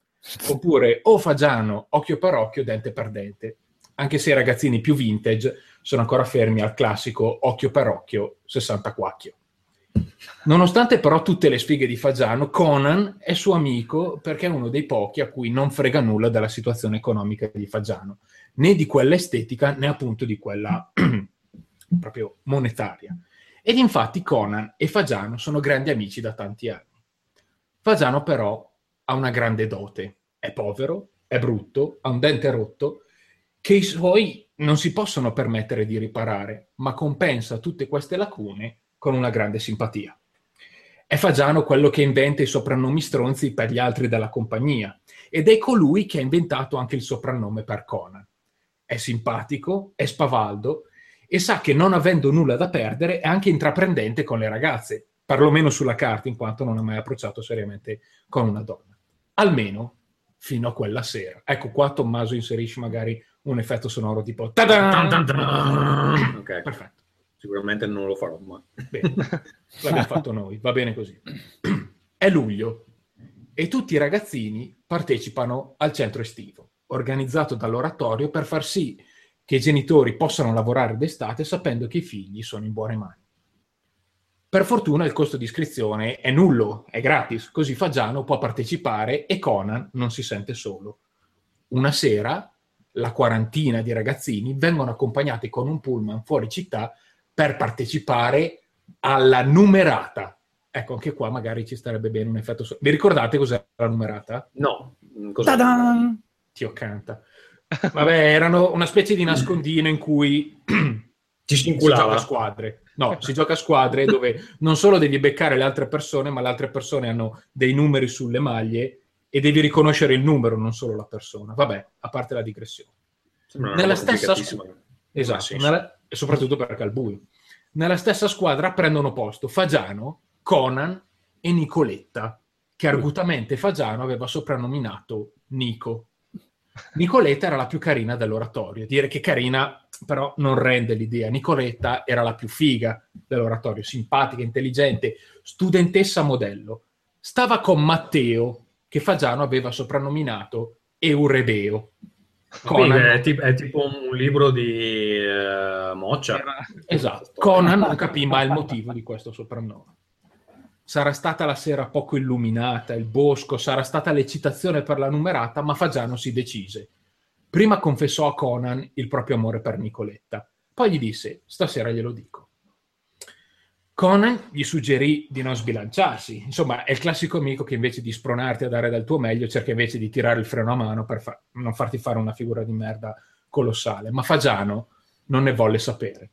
oppure «Oh Fagiano, occhio per occhio, dente per dente». Anche se i ragazzini più vintage sono ancora fermi al classico «Occhio per occhio, 60 quacchio». Nonostante però tutte le sfighe di Fagiano, Conan è suo amico perché è uno dei pochi a cui non frega nulla della situazione economica di Fagiano, né di quella estetica né appunto di quella proprio monetaria. Ed infatti Conan e Fagiano sono grandi amici da tanti anni. Fagiano però ha una grande dote, è povero, è brutto, ha un dente rotto che i suoi non si possono permettere di riparare, ma compensa tutte queste lacune con una grande simpatia. È Fagiano quello che inventa i soprannomi stronzi per gli altri della compagnia, ed è colui che ha inventato anche il soprannome per Conan. È simpatico, è spavaldo, e sa che non avendo nulla da perdere è anche intraprendente con le ragazze, perlomeno sulla carta, in quanto non ha mai approcciato seriamente con una donna. Almeno fino a quella sera. Ecco qua Tommaso inserisce magari un effetto sonoro tipo... Ta-da! Ok, perfetto. Sicuramente non lo farò mai. Bene. L'abbiamo fatto noi, va bene così. È luglio e tutti i ragazzini partecipano al centro estivo, organizzato dall'oratorio per far sì che i genitori possano lavorare d'estate sapendo che i figli sono in buone mani. Per fortuna il costo di iscrizione è nullo, è gratis, così Fagiano può partecipare e Conan non si sente solo. Una sera la quarantina di ragazzini vengono accompagnati con un pullman fuori città per partecipare alla numerata. Ecco, anche qua magari ci starebbe bene un effetto... Vi ricordate cos'era la numerata? No. Ta-da! Ti ho canta. Vabbè, erano una specie di nascondino in cui si gioca a squadre. No, si gioca a squadre dove non solo devi beccare le altre persone, ma le altre persone hanno dei numeri sulle maglie e devi riconoscere il numero, non solo la persona. Vabbè, a parte la digressione. Nella stessa squadra... Esatto, e soprattutto perché al buio. Nella stessa squadra prendono posto Fagiano, Conan e Nicoletta, che argutamente Fagiano aveva soprannominato Nico. Nicoletta era la più carina dell'oratorio. Dire che carina però non rende l'idea. Nicoletta era la più figa dell'oratorio, simpatica, intelligente, studentessa modello. Stava con Matteo, che Fagiano aveva soprannominato Eurebeo. Conan... è tipo un libro di Moccia. Esatto. Conan non capì mai il motivo di questo soprannome. Sarà stata la sera poco illuminata, il bosco, sarà stata l'eccitazione per la numerata, ma Fagiano si decise. Prima confessò a Conan il proprio amore per Nicoletta, poi gli disse: stasera glielo dico. Conan gli suggerì di non sbilanciarsi. Insomma, è il classico amico che invece di spronarti a dare del tuo meglio cerca invece di tirare il freno a mano per non farti fare una figura di merda colossale. Ma Fagiano non ne volle sapere.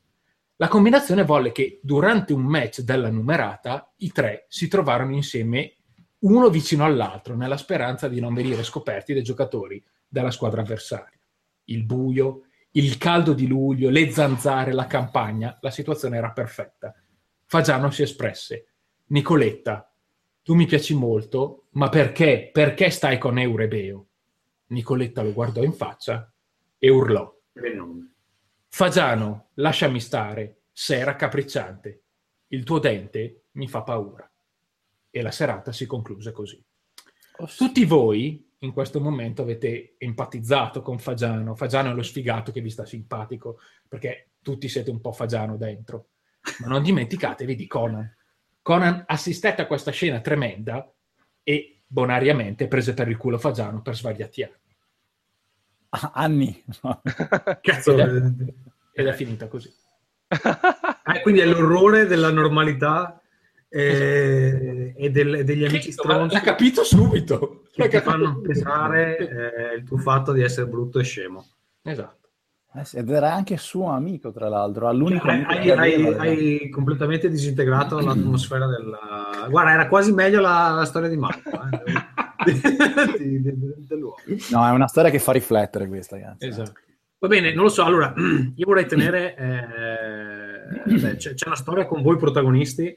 La combinazione volle che durante un match della numerata i tre si trovarono insieme uno vicino all'altro nella speranza di non venire scoperti dai giocatori della squadra avversaria. Il buio, il caldo di luglio, le zanzare, la campagna, la situazione era perfetta. Fagiano si espresse: Nicoletta, tu mi piaci molto, ma perché? Perché stai con Eurebeo? Nicoletta lo guardò in faccia e urlò: Fagiano, lasciami stare, sei raccapricciante. Il tuo dente mi fa paura. E la serata si concluse così. Tutti voi in questo momento avete empatizzato con Fagiano. Fagiano è lo sfigato che vi sta simpatico, perché tutti siete un po' Fagiano dentro. Ma non dimenticatevi di Conan. Conan assistette a questa scena tremenda e bonariamente prese per il culo Fagiano per svariati anni. Anni? No. Cazzo. Ed è finita così. Quindi è l'orrore della normalità e degli amici stronzi. L'ha capito subito. Che ti fanno pesare il tuo fatto di essere brutto e scemo. Esatto. Ed era anche suo amico, tra l'altro. Hai completamente disintegrato l'atmosfera della... Guarda, era quasi meglio la storia di Marta. Dell'uomo. No, è una storia che fa riflettere questa, ragazzi. Esatto. Va bene, non lo so. Allora, io vorrei tenere... c'è una storia con voi protagonisti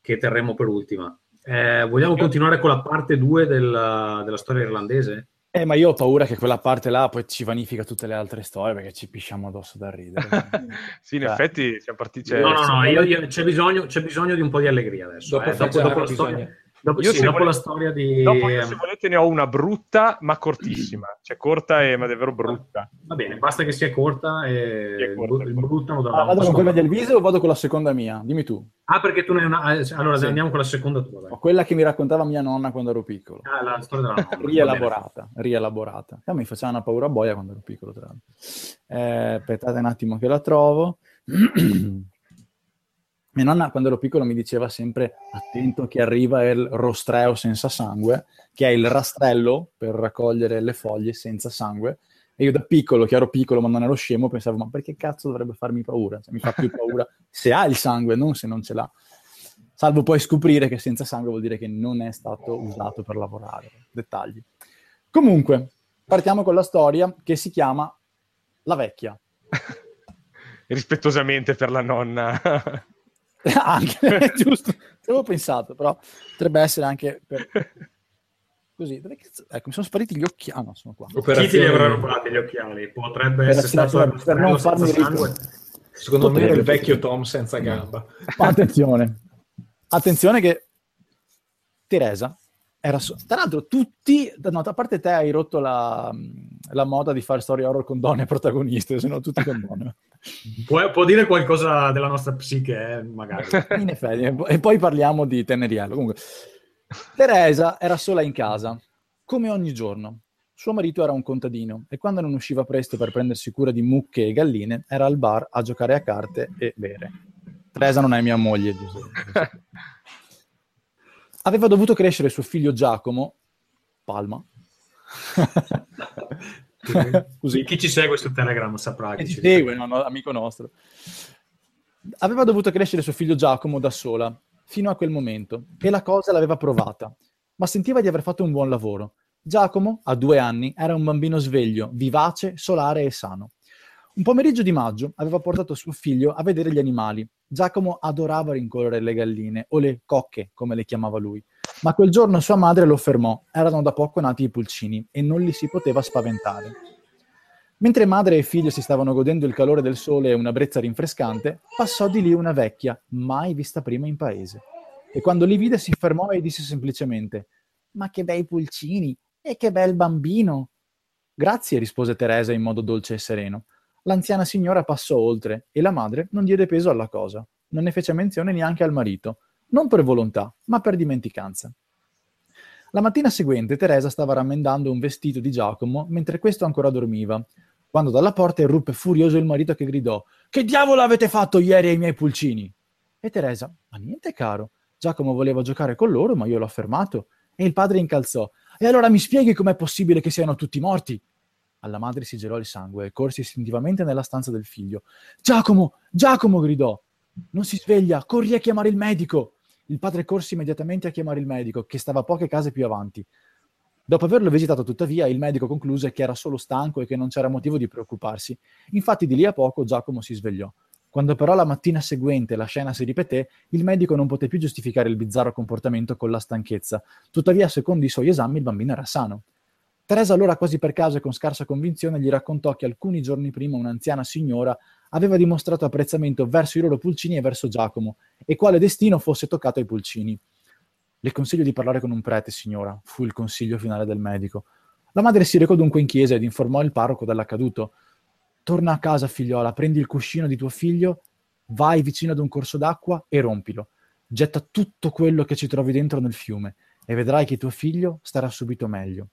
che terremo per ultima. Vogliamo continuare con la parte 2 della storia irlandese? Ma io ho paura che quella parte là poi ci vanifica tutte le altre storie perché ci pisciamo addosso da ridere. Sì, in effetti siamo partiti... C'è bisogno di un po' di allegria adesso. Dopo la storia di... Dopo, se volete, ne ho una brutta ma cortissima. Cioè corta ma davvero brutta. Va bene, basta che sia corta e brutta. Vado con quella di Alvise o vado con la seconda mia? Dimmi tu. Perché tu ne hai una... Allora, sì. Andiamo con la seconda tua. Dai. Quella che mi raccontava mia nonna quando ero piccolo. La storia della nonna. Rielaborata. Mi faceva una paura boia quando ero piccolo, tra l'altro. Aspettate un attimo che la trovo. Mia nonna, quando ero piccolo, mi diceva sempre: attento che arriva il rostreo senza sangue, che è il rastrello per raccogliere le foglie senza sangue. E io da piccolo, che ero piccolo ma non ero scemo, pensavo: ma perché cazzo dovrebbe farmi paura? Cioè, mi fa più paura se ha il sangue, non se non ce l'ha. Salvo poi scoprire che senza sangue vuol dire che non è stato usato per lavorare. Dettagli. Comunque, partiamo con la storia che si chiama La Vecchia. Rispettosamente per la nonna... anche, giusto, avevo pensato, però potrebbe essere anche per... così. Ecco, mi sono spariti gli occhiali. No, sono qua. Chi ti li avrà rubati gli occhiali? Potrebbe essere stato per non farmi sangue. Secondo me il vecchio Tom senza gamba. Attenzione che Teresa era tra l'altro tutti, a parte te, hai rotto la moda di fare storie horror con donne protagoniste, se no tutti con donne. Può dire qualcosa della nostra psiche, magari. In effetti, e poi parliamo di Teneriello. Comunque, Teresa era sola in casa, come ogni giorno. Suo marito era un contadino e quando non usciva presto per prendersi cura di mucche e galline, era al bar a giocare a carte e bere. Teresa non è mia moglie, Giuseppe. Aveva dovuto crescere suo figlio Giacomo, Palma. Così. Chi ci segue su Telegram saprà che ci segue, amico nostro. Aveva dovuto crescere suo figlio Giacomo da sola, fino a quel momento, e la cosa l'aveva provata, ma sentiva di aver fatto un buon lavoro. Giacomo, a 2 anni, era un bambino sveglio, vivace, solare e sano. Un pomeriggio di maggio aveva portato suo figlio a vedere gli animali. Giacomo adorava rincorrere le galline, o le cocche, come le chiamava lui. Ma quel giorno sua madre lo fermò. Erano da poco nati i pulcini e non li si poteva spaventare. Mentre madre e figlio si stavano godendo il calore del sole e una brezza rinfrescante, passò di lì una vecchia, mai vista prima in paese. E quando li vide si fermò e disse semplicemente: «Ma che bei pulcini! E che bel bambino!» «Grazie», rispose Teresa in modo dolce e sereno. L'anziana signora passò oltre e la madre non diede peso alla cosa. Non ne fece menzione neanche al marito, non per volontà, ma per dimenticanza. La mattina seguente Teresa stava rammendando un vestito di Giacomo mentre questo ancora dormiva, quando dalla porta irruppe furioso il marito che gridò: «Che diavolo avete fatto ieri ai miei pulcini?» E Teresa: «Ma niente, caro. Giacomo voleva giocare con loro, ma io l'ho fermato». E il padre incalzò: «E allora mi spieghi com'è possibile che siano tutti morti?» Alla madre si gelò il sangue e corse istintivamente nella stanza del figlio. «Giacomo! Giacomo!» gridò. «Non si sveglia! Corri a chiamare il medico!» Il padre corse immediatamente a chiamare il medico, che stava poche case più avanti. Dopo averlo visitato tuttavia, il medico concluse che era solo stanco e che non c'era motivo di preoccuparsi. Infatti di lì a poco Giacomo si svegliò. Quando però la mattina seguente la scena si ripeté, il medico non poté più giustificare il bizzarro comportamento con la stanchezza. Tuttavia, secondo i suoi esami, il bambino era sano. Teresa allora, quasi per caso e con scarsa convinzione, gli raccontò che alcuni giorni prima un'anziana signora aveva dimostrato apprezzamento verso i loro pulcini e verso Giacomo, e quale destino fosse toccato ai pulcini. «Le consiglio di parlare con un prete, signora», fu il consiglio finale del medico. La madre si recò dunque in chiesa ed informò il parroco dell'accaduto. «Torna a casa, figliola, prendi il cuscino di tuo figlio, vai vicino ad un corso d'acqua e rompilo. Getta tutto quello che ci trovi dentro nel fiume e vedrai che tuo figlio starà subito meglio».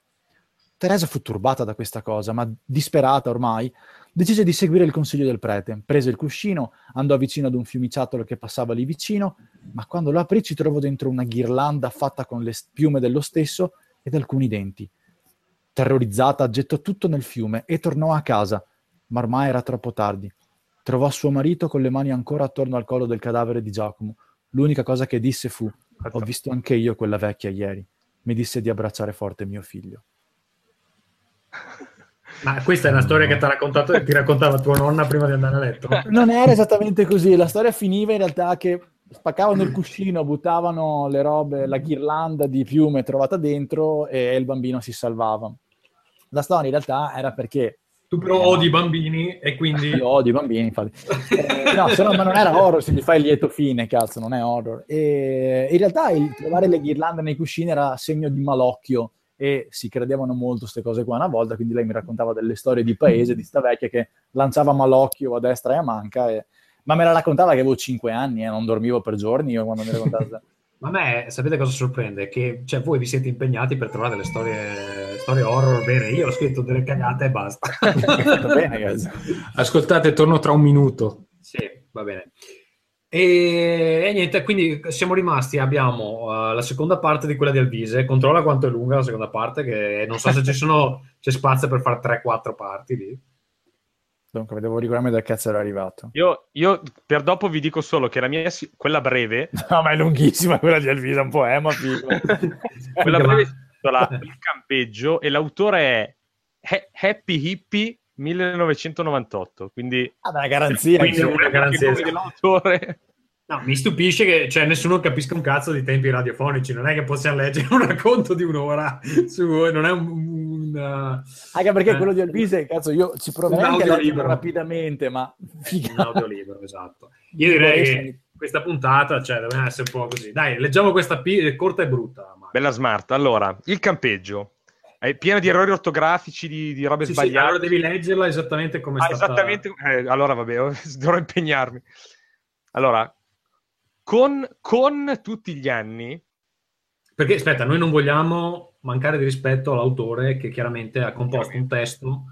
Teresa fu turbata da questa cosa, ma disperata ormai, decise di seguire il consiglio del prete. Prese il cuscino, andò vicino ad un fiumiciattolo che passava lì vicino, ma quando lo aprì ci trovò dentro una ghirlanda fatta con le piume dello stesso ed alcuni denti. Terrorizzata, gettò tutto nel fiume e tornò a casa, ma ormai era troppo tardi. Trovò suo marito con le mani ancora attorno al collo del cadavere di Giacomo. L'unica cosa che disse fu: «Ho visto anche io quella vecchia ieri. Mi disse di abbracciare forte mio figlio». Ma questa è una storia che ti ha raccontato e ti raccontava tua nonna prima di andare a letto? Non era esattamente così. La storia finiva in realtà che spaccavano il cuscino, buttavano le robe, la ghirlanda di piume trovata dentro, e il bambino si salvava. La storia in realtà era perché tu però odi i bambini e quindi... Io odio i bambini, infatti. No, se no, ma non era horror se gli fai il lieto fine, cazzo, non è horror. E in realtà il trovare le ghirlande nei cuscini era segno di malocchio, e si credevano molto queste cose qua una volta, quindi lei mi raccontava delle storie di paese di sta vecchia che lanciava malocchio a destra e a manca, ma me la raccontava che avevo 5 anni e non dormivo per giorni io quando mi raccontava. Ma a me, sapete cosa sorprende? Che cioè, voi vi siete impegnati per trovare delle storie horror vere. Io ho scritto delle cagate e basta. Va bene, ragazzi. Ascoltate, torno tra un minuto. Sì, va bene. E niente, quindi siamo rimasti, abbiamo la seconda parte di quella di Alvise. Controlla quanto è lunga la seconda parte, che non so se c'è spazio per fare 3-4 parti lì. Dunque, devo ricordarmi da cazzo era arrivato. Io per dopo vi dico solo che la mia, quella breve... No, ma è lunghissima quella di Alvise, un poema. Quella breve è titolata Il campeggio, e l'autore è Happy Hippie 1998, quindi... Ah, una garanzia. Quindi una garanzia. No, mi stupisce che nessuno capisca un cazzo di tempi radiofonici. Non è che possiamo leggere un racconto di un'ora su... Non è un anche perché quello di Alvise, cazzo, io ci provo anche a leggere rapidamente, ma... Un audiolibro, esatto. Io direi che questa puntata, deve essere un po' così. Dai, leggiamo questa corta e brutta. Marco. Bella smart. Allora, Il campeggio. È piena di errori ortografici, di robe sbagliate. Sì, allora devi leggerla esattamente come è stata. Esattamente... allora vabbè, dovrò impegnarmi. Allora, con tutti gli anni... Perché, aspetta, noi non vogliamo mancare di rispetto all'autore che chiaramente ha composto un testo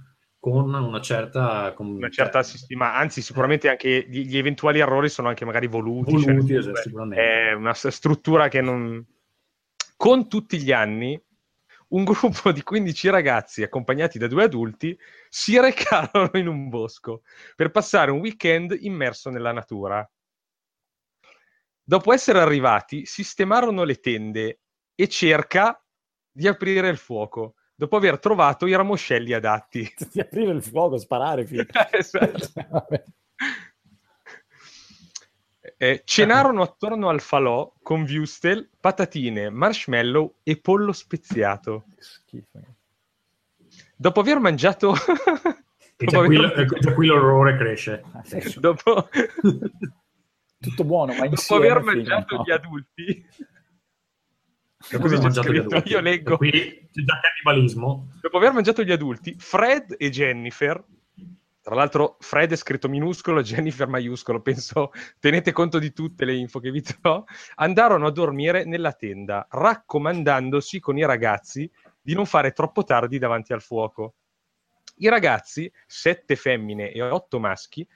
con una certa... sistema, anzi sicuramente anche gli eventuali errori sono anche magari voluti cioè, esatto, sicuramente. È una struttura che non... Con tutti gli anni, un gruppo di 15 ragazzi accompagnati da 2 adulti si recarono in un bosco per passare un weekend immerso nella natura. Dopo essere arrivati, sistemarono le tende e cerca di aprire il fuoco. Dopo aver trovato i ramoscelli adatti. Di aprire il fuoco, sparare. Esatto. Cenarono attorno al falò con würstel, patatine, marshmallow e pollo speziato. Schifo. Dopo aver mangiato... Qui l'orrore cresce. Dopo... Tutto buono, ma dopo aver mangiato gli adulti... Così c'è scritto, io leggo. Qui c'è già cannibalismo. Dopo aver mangiato gli adulti, Fred e Jennifer, tra l'altro Fred è scritto minuscolo, Jennifer maiuscolo, penso tenete conto di tutte le info che vi do, andarono a dormire nella tenda, raccomandandosi con i ragazzi di non fare troppo tardi davanti al fuoco. I ragazzi, 7 femmine e 8 maschi,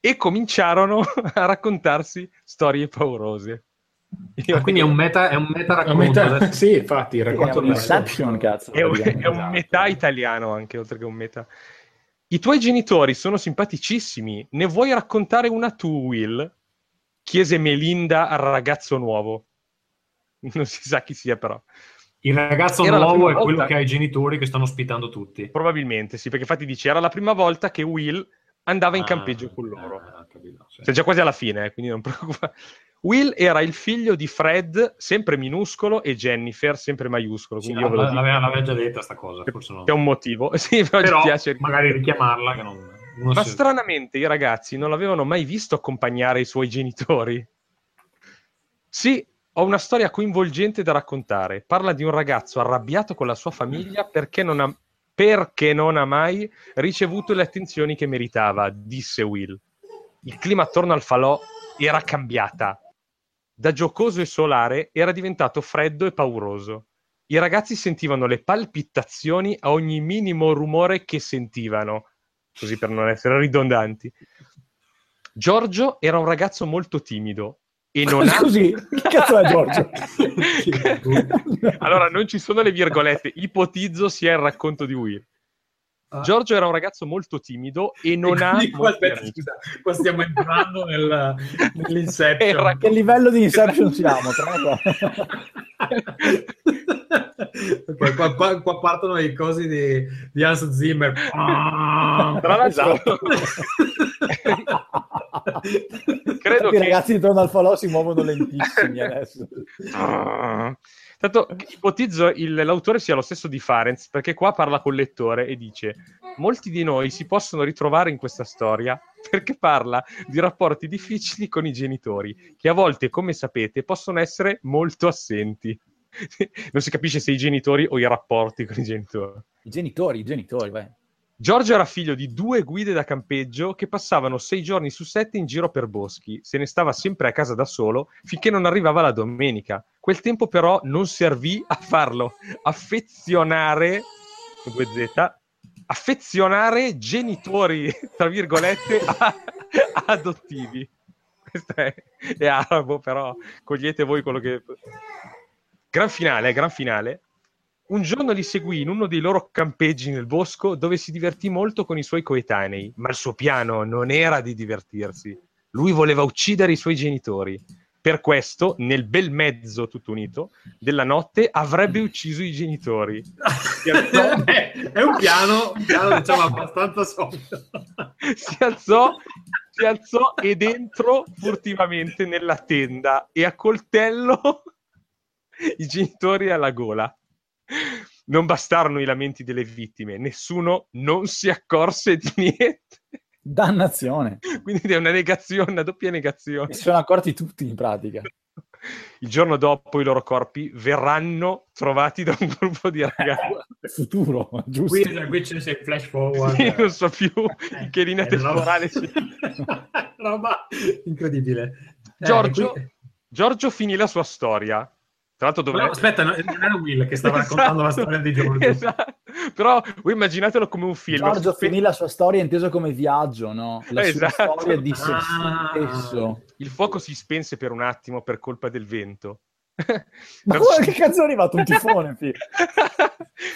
e cominciarono a raccontarsi storie paurose. Quindi è un meta racconto. Sì, infatti, il racconto è un metà italiano anche, oltre che un meta. I tuoi genitori sono simpaticissimi, ne vuoi raccontare una tu, Will? Chiese Melinda al ragazzo nuovo. Non si sa chi sia, però. Il ragazzo nuovo è quello che ha i genitori che stanno ospitando tutti. Probabilmente, sì, perché infatti dice, era la prima volta che Will andava in campeggio con loro. Capito, sì. Cioè, già quasi alla fine, quindi non preoccupare. Will era il figlio di Fred, sempre minuscolo, e Jennifer, sempre maiuscolo. Quindi sì, io l'aveva già detta sta cosa, forse no. C'è un motivo. Sì, però piace magari richiamarla. Che non ma stranamente i ragazzi non l'avevano mai visto accompagnare i suoi genitori. Sì, ho una storia coinvolgente da raccontare. Parla di un ragazzo arrabbiato con la sua famiglia perché non ha mai ricevuto le attenzioni che meritava, disse Will. Il clima attorno al falò era cambiata. Da giocoso e solare era diventato freddo e pauroso. I ragazzi sentivano le palpitazioni a ogni minimo rumore che sentivano, così per non essere ridondanti. Giorgio era un ragazzo molto timido e non Scusi, che cazzo è Giorgio? Allora, non ci sono le virgolette, ipotizzo sia il racconto di Will. Giorgio era un ragazzo molto timido e non ha... Qua stiamo entrando nell'Inception. Che livello di Inception siamo? Okay, qua partono i cosi di Hans Zimmer. Tra l'altro... Credo che i ragazzi intorno al falò si muovono lentissimi adesso. Tanto ipotizzo l'autore sia lo stesso di Farenz, perché qua parla col lettore e dice: molti di noi si possono ritrovare in questa storia perché parla di rapporti difficili con i genitori, che a volte, come sapete, possono essere molto assenti. Non si capisce se i genitori o i rapporti con i genitori. I genitori, vai. Giorgio era figlio di 2 guide da campeggio che passavano 6 giorni su 7 in giro per boschi. Se ne stava sempre a casa da solo finché non arrivava la domenica. Quel tempo però non servì a farlo affezionare genitori, tra virgolette, adottivi. Questo è arabo, però cogliete voi quello che... Gran finale. Un giorno li seguì in uno dei loro campeggi nel bosco, dove si divertì molto con i suoi coetanei, ma il suo piano non era di divertirsi. Lui voleva uccidere i suoi genitori. Per questo, nel bel mezzo, tutto unito, della notte avrebbe ucciso i genitori. È un piano diciamo abbastanza solido. Si alzò ed entrò furtivamente nella tenda e accoltellò i genitori alla gola. Non bastarono i lamenti delle vittime, nessuno non si accorse di niente. Dannazione. Quindi è una doppia negazione. Si sono accorti tutti in pratica. Il giorno dopo i loro corpi verranno trovati da un gruppo di ragazzi. Futuro, giusto? Qui c'è il flash forward. Sì, non so più che linea temporale. Roba incredibile. Giorgio finì la sua storia. Tra l'altro dovrebbe... no, aspetta, no, era Will che stava raccontando la storia di Giorgio. Esatto. Però voi immaginatelo come un film. Giorgio finì la sua storia inteso come viaggio, no? La sua storia di se stesso. Il fuoco si spense per un attimo per colpa del vento. Ma che cazzo è arrivato un tifone?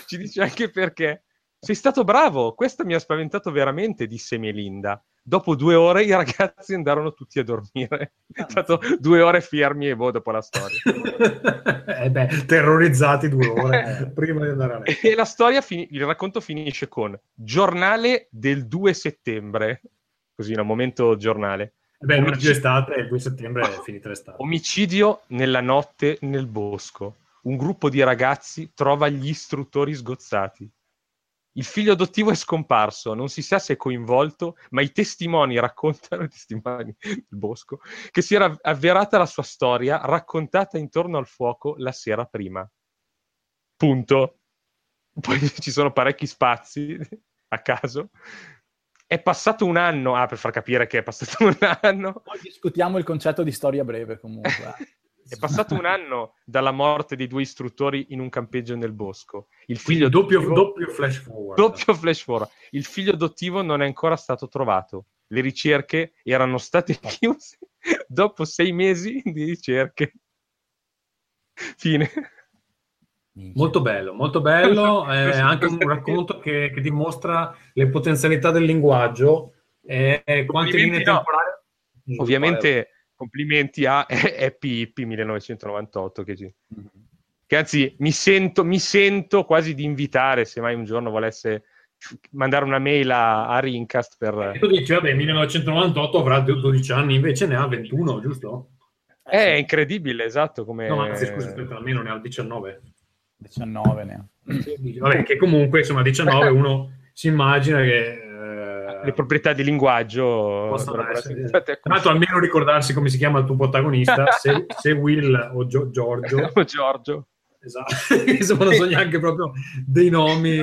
Ci dice anche perché. Sei stato bravo, questo mi ha spaventato veramente, disse Melinda. Dopo 2 ore i ragazzi andarono tutti a dormire. È stato 2 ore fermi e boh, dopo la storia. Terrorizzati 2 ore prima di andare a letto. E la storia, il racconto finisce con giornale del 2 settembre. Così, un momento giornale. Omicidio estate, il 2 settembre è finita l'estate. Omicidio nella notte nel bosco. Un gruppo di ragazzi trova gli istruttori sgozzati. Il figlio adottivo è scomparso, non si sa se è coinvolto, ma i testimoni raccontano, i testimoni del bosco, che si era avverata la sua storia raccontata intorno al fuoco la sera prima. Punto. Poi ci sono parecchi spazi, a caso. È passato 1 anno, per far capire che è passato 1 anno. Poi discutiamo il concetto di storia breve, comunque. È passato 1 anno dalla morte dei 2 istruttori in un campeggio nel bosco. Il figlio doppio flash forward. Il figlio adottivo non è ancora stato trovato. Le ricerche erano state chiuse dopo 6 mesi di ricerche. Fine. Molto bello, è anche un racconto che dimostra le potenzialità del linguaggio e quante linee temporali. Ovviamente. Complimenti a Happy Hippie 1998 che anzi mi sento quasi di invitare, se mai un giorno volesse mandare una mail a Rincast per... Tu dici, vabbè, 1998 avrà 12 anni, invece ne ha 21, giusto? È incredibile, esatto. Come... No, anzi, scusa, aspetta, almeno ne ha 19. 19 ne ha. Vabbè, che comunque, insomma, 19 uno si immagina che... le proprietà di linguaggio tra l'altro, almeno ricordarsi come si chiama il tuo protagonista, se Will o Giorgio o Giorgio, esatto. Insomma, non so neanche proprio dei nomi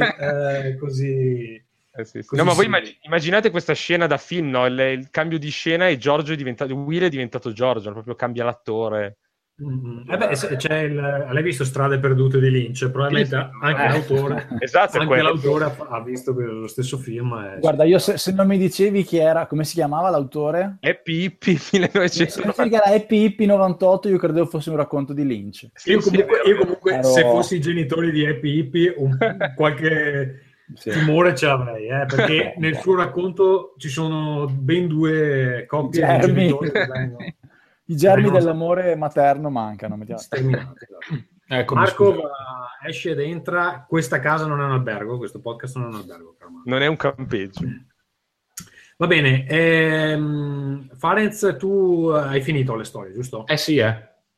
così, sì. Così no, ma voi immaginate questa scena da film, no? il cambio di scena e Will è diventato Giorgio, proprio cambia l'attore. L'hai visto Strade perdute di Lynch? Probabilmente anche l'autore, esatto, anche l'autore ha visto lo stesso film. Guarda, io se non mi dicevi chi era, come si chiamava l'autore? Happy Hippie 1998. Se era Happy Hippie 98, io credevo fosse un racconto di Lynch. Sì, io comunque ero... se fossi i genitori di Happy Hippie, qualche tumore ce l'avrei, perché nel suo racconto ci sono ben 2 coppie di genitori che vengono. I germi dell'amore materno mancano. Ecco, Marco esce ed entra. Questa casa non è un albergo, questo podcast non è un albergo. Non è un campeggio. Va bene. Farenz, tu hai finito le storie, giusto? Sì.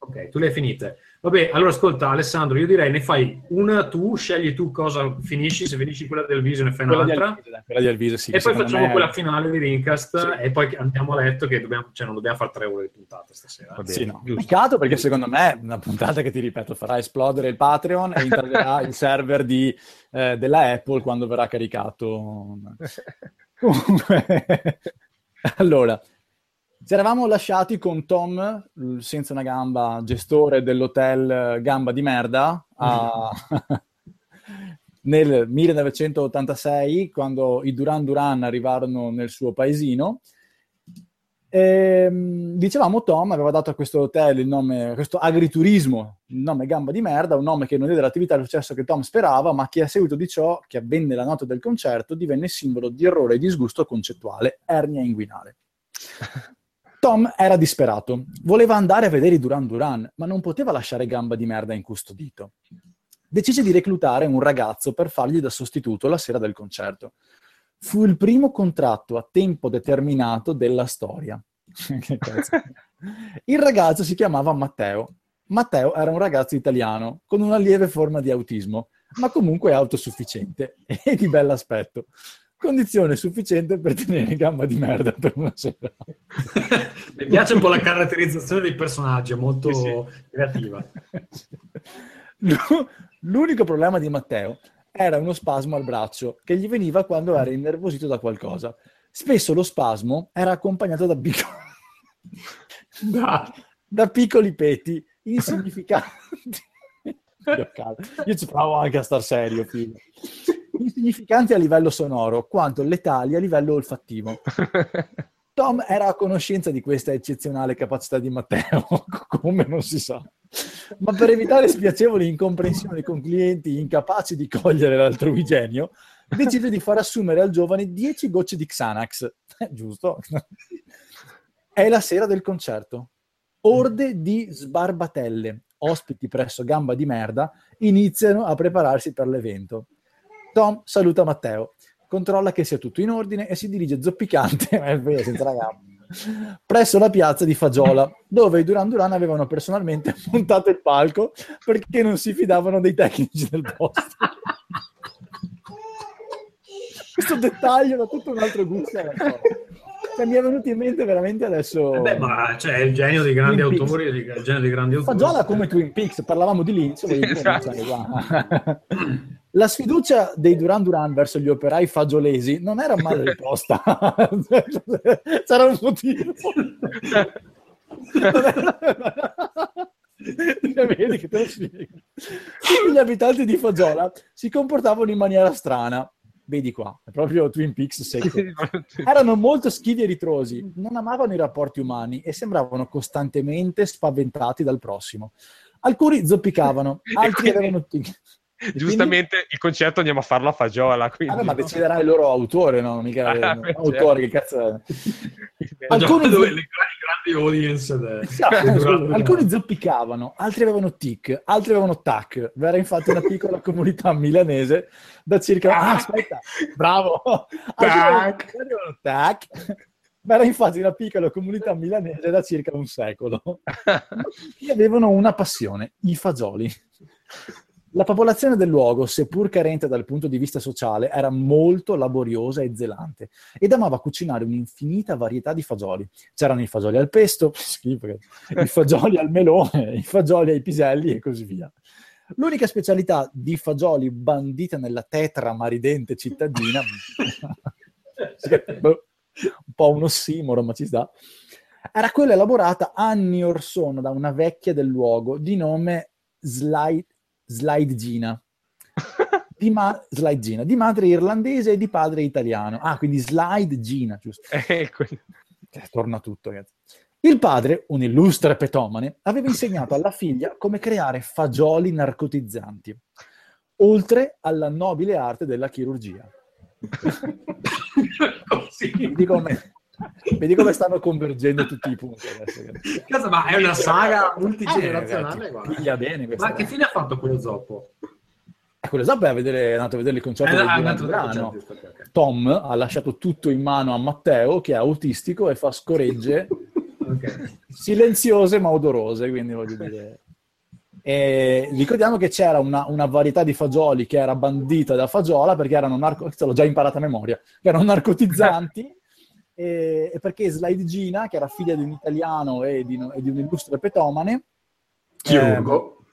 Ok, tu le hai finite. Vabbè, allora ascolta Alessandro, io direi ne fai una tu, scegli tu cosa finisci, se finisci quella del viso ne fai un'altra. Quella di Alvise, sì. E poi facciamo quella finale di Rincast, sì. E poi andiamo a letto, che non dobbiamo fare 3 ore di puntata stasera. Sì, no. Peccato, perché secondo me una puntata che, ti ripeto, farà esplodere il Patreon e interverrà il server della Apple quando verrà caricato. Comunque, allora... Ci eravamo lasciati con Tom, senza una gamba, gestore dell'hotel Gamba di Merda, nel 1986, quando i Duran Duran arrivarono nel suo paesino. E, dicevamo, Tom aveva dato a questo hotel il nome, a questo agriturismo, il nome Gamba di Merda, un nome che non diede l'attività e il successo che Tom sperava, ma che a seguito di ciò che avvenne la notte del concerto divenne simbolo di errore e disgusto concettuale, ernia inguinale. Tom era disperato, voleva andare a vedere i Duran Duran, ma non poteva lasciare Gamba di Merda incustodito. Decise di reclutare un ragazzo per fargli da sostituto la sera del concerto. Fu il primo contratto a tempo determinato della storia. Che cazzo. Il ragazzo si chiamava Matteo. Matteo era un ragazzo italiano con una lieve forma di autismo, ma comunque autosufficiente e di bell'aspetto. Condizione sufficiente per tenere Gamba di Merda per una sera. Mi piace un po' la caratterizzazione del personaggio, molto creativa. L'unico problema di Matteo era uno spasmo al braccio che gli veniva quando era innervosito da qualcosa. Spesso lo spasmo era accompagnato da piccoli peti insignificanti Io ci provo anche a star serio, figlio. Insignificanti a livello sonoro, quanto letali a livello olfattivo. Tom era a conoscenza di questa eccezionale capacità di Matteo, come non si sa, ma per evitare spiacevoli incomprensioni con clienti incapaci di cogliere l'altrui genio, decide di far assumere al giovane 10 gocce di Xanax. Giusto? È la sera del concerto. Orde di sbarbatelle, ospiti presso Gamba di Merda, iniziano a prepararsi per l'evento. Tom saluta Matteo, controlla che sia tutto in ordine e si dirige zoppicante senza la gamba, presso la piazza di Fagiola, dove i Duran Duran avevano personalmente montato il palco perché non si fidavano dei tecnici del posto. Questo dettaglio da tutto un altro gusto. Cioè, mi è venuto in mente veramente adesso. Beh, ma cioè, il genio dei grandi autori, il genio dei grandi autori. Fagiola come Twin Peaks, parlavamo di Lynch. Sì, esatto. La sfiducia dei Duran Duran verso gli operai fagiolesi non era male riposta. C'era un motivo. Vedi che te lo spiego. Tutti gli abitanti di Fagiola si comportavano in maniera strana. Vedi qua, è proprio Twin Peaks secco. Erano molto schivi e ritrosi, non amavano i rapporti umani e sembravano costantemente spaventati dal prossimo. Alcuni zoppicavano, altri avevano... Giustamente quindi... il concerto andiamo a farlo a Fagiola, quindi... ma deciderà il loro autore, no? Mica autore, che cazzo è? Alcuni grandi audience. Alcuni zoppicavano, altri avevano tic, altri avevano tac. Era infatti una piccola comunità milanese da circa... Ma era infatti una piccola comunità milanese da circa un secolo. Che avevano una passione, i fagioli. La popolazione del luogo, seppur carente dal punto di vista sociale, era molto laboriosa e zelante ed amava cucinare un'infinita varietà di fagioli. C'erano i fagioli al pesto, i fagioli al melone, i fagioli ai piselli e così via. L'unica specialità di fagioli bandita nella tetra maridente cittadina, un po' un ossimoro ma ci sta, era quella elaborata anni or sono da una vecchia del luogo di nome Slidegina di madre irlandese e di padre italiano. Ah, quindi Slidegina, giusto? Torna tutto, ragazzi. Il padre, un illustre petomane, aveva insegnato alla figlia come creare fagioli narcotizzanti, oltre alla nobile arte della chirurgia. Vedi come stanno convergendo tutti i punti adesso. Cazzo, ma è una saga multigenerazionale, guarda. Bene, ma che fine ha fatto quello zoppo? Quello zoppo è andato a vedere il concerto del Duran Duran. Tom ha lasciato tutto in mano a Matteo, che è autistico e fa scoregge silenziose ma odorose, quindi voglio dire... E ricordiamo che c'era una varietà di fagioli che era bandita da Fagiola perché erano l'ho già imparata a memoria, che erano narcotizzanti. E perché Slidegina, che era figlia di un italiano e di un illustre petomane chirurgo,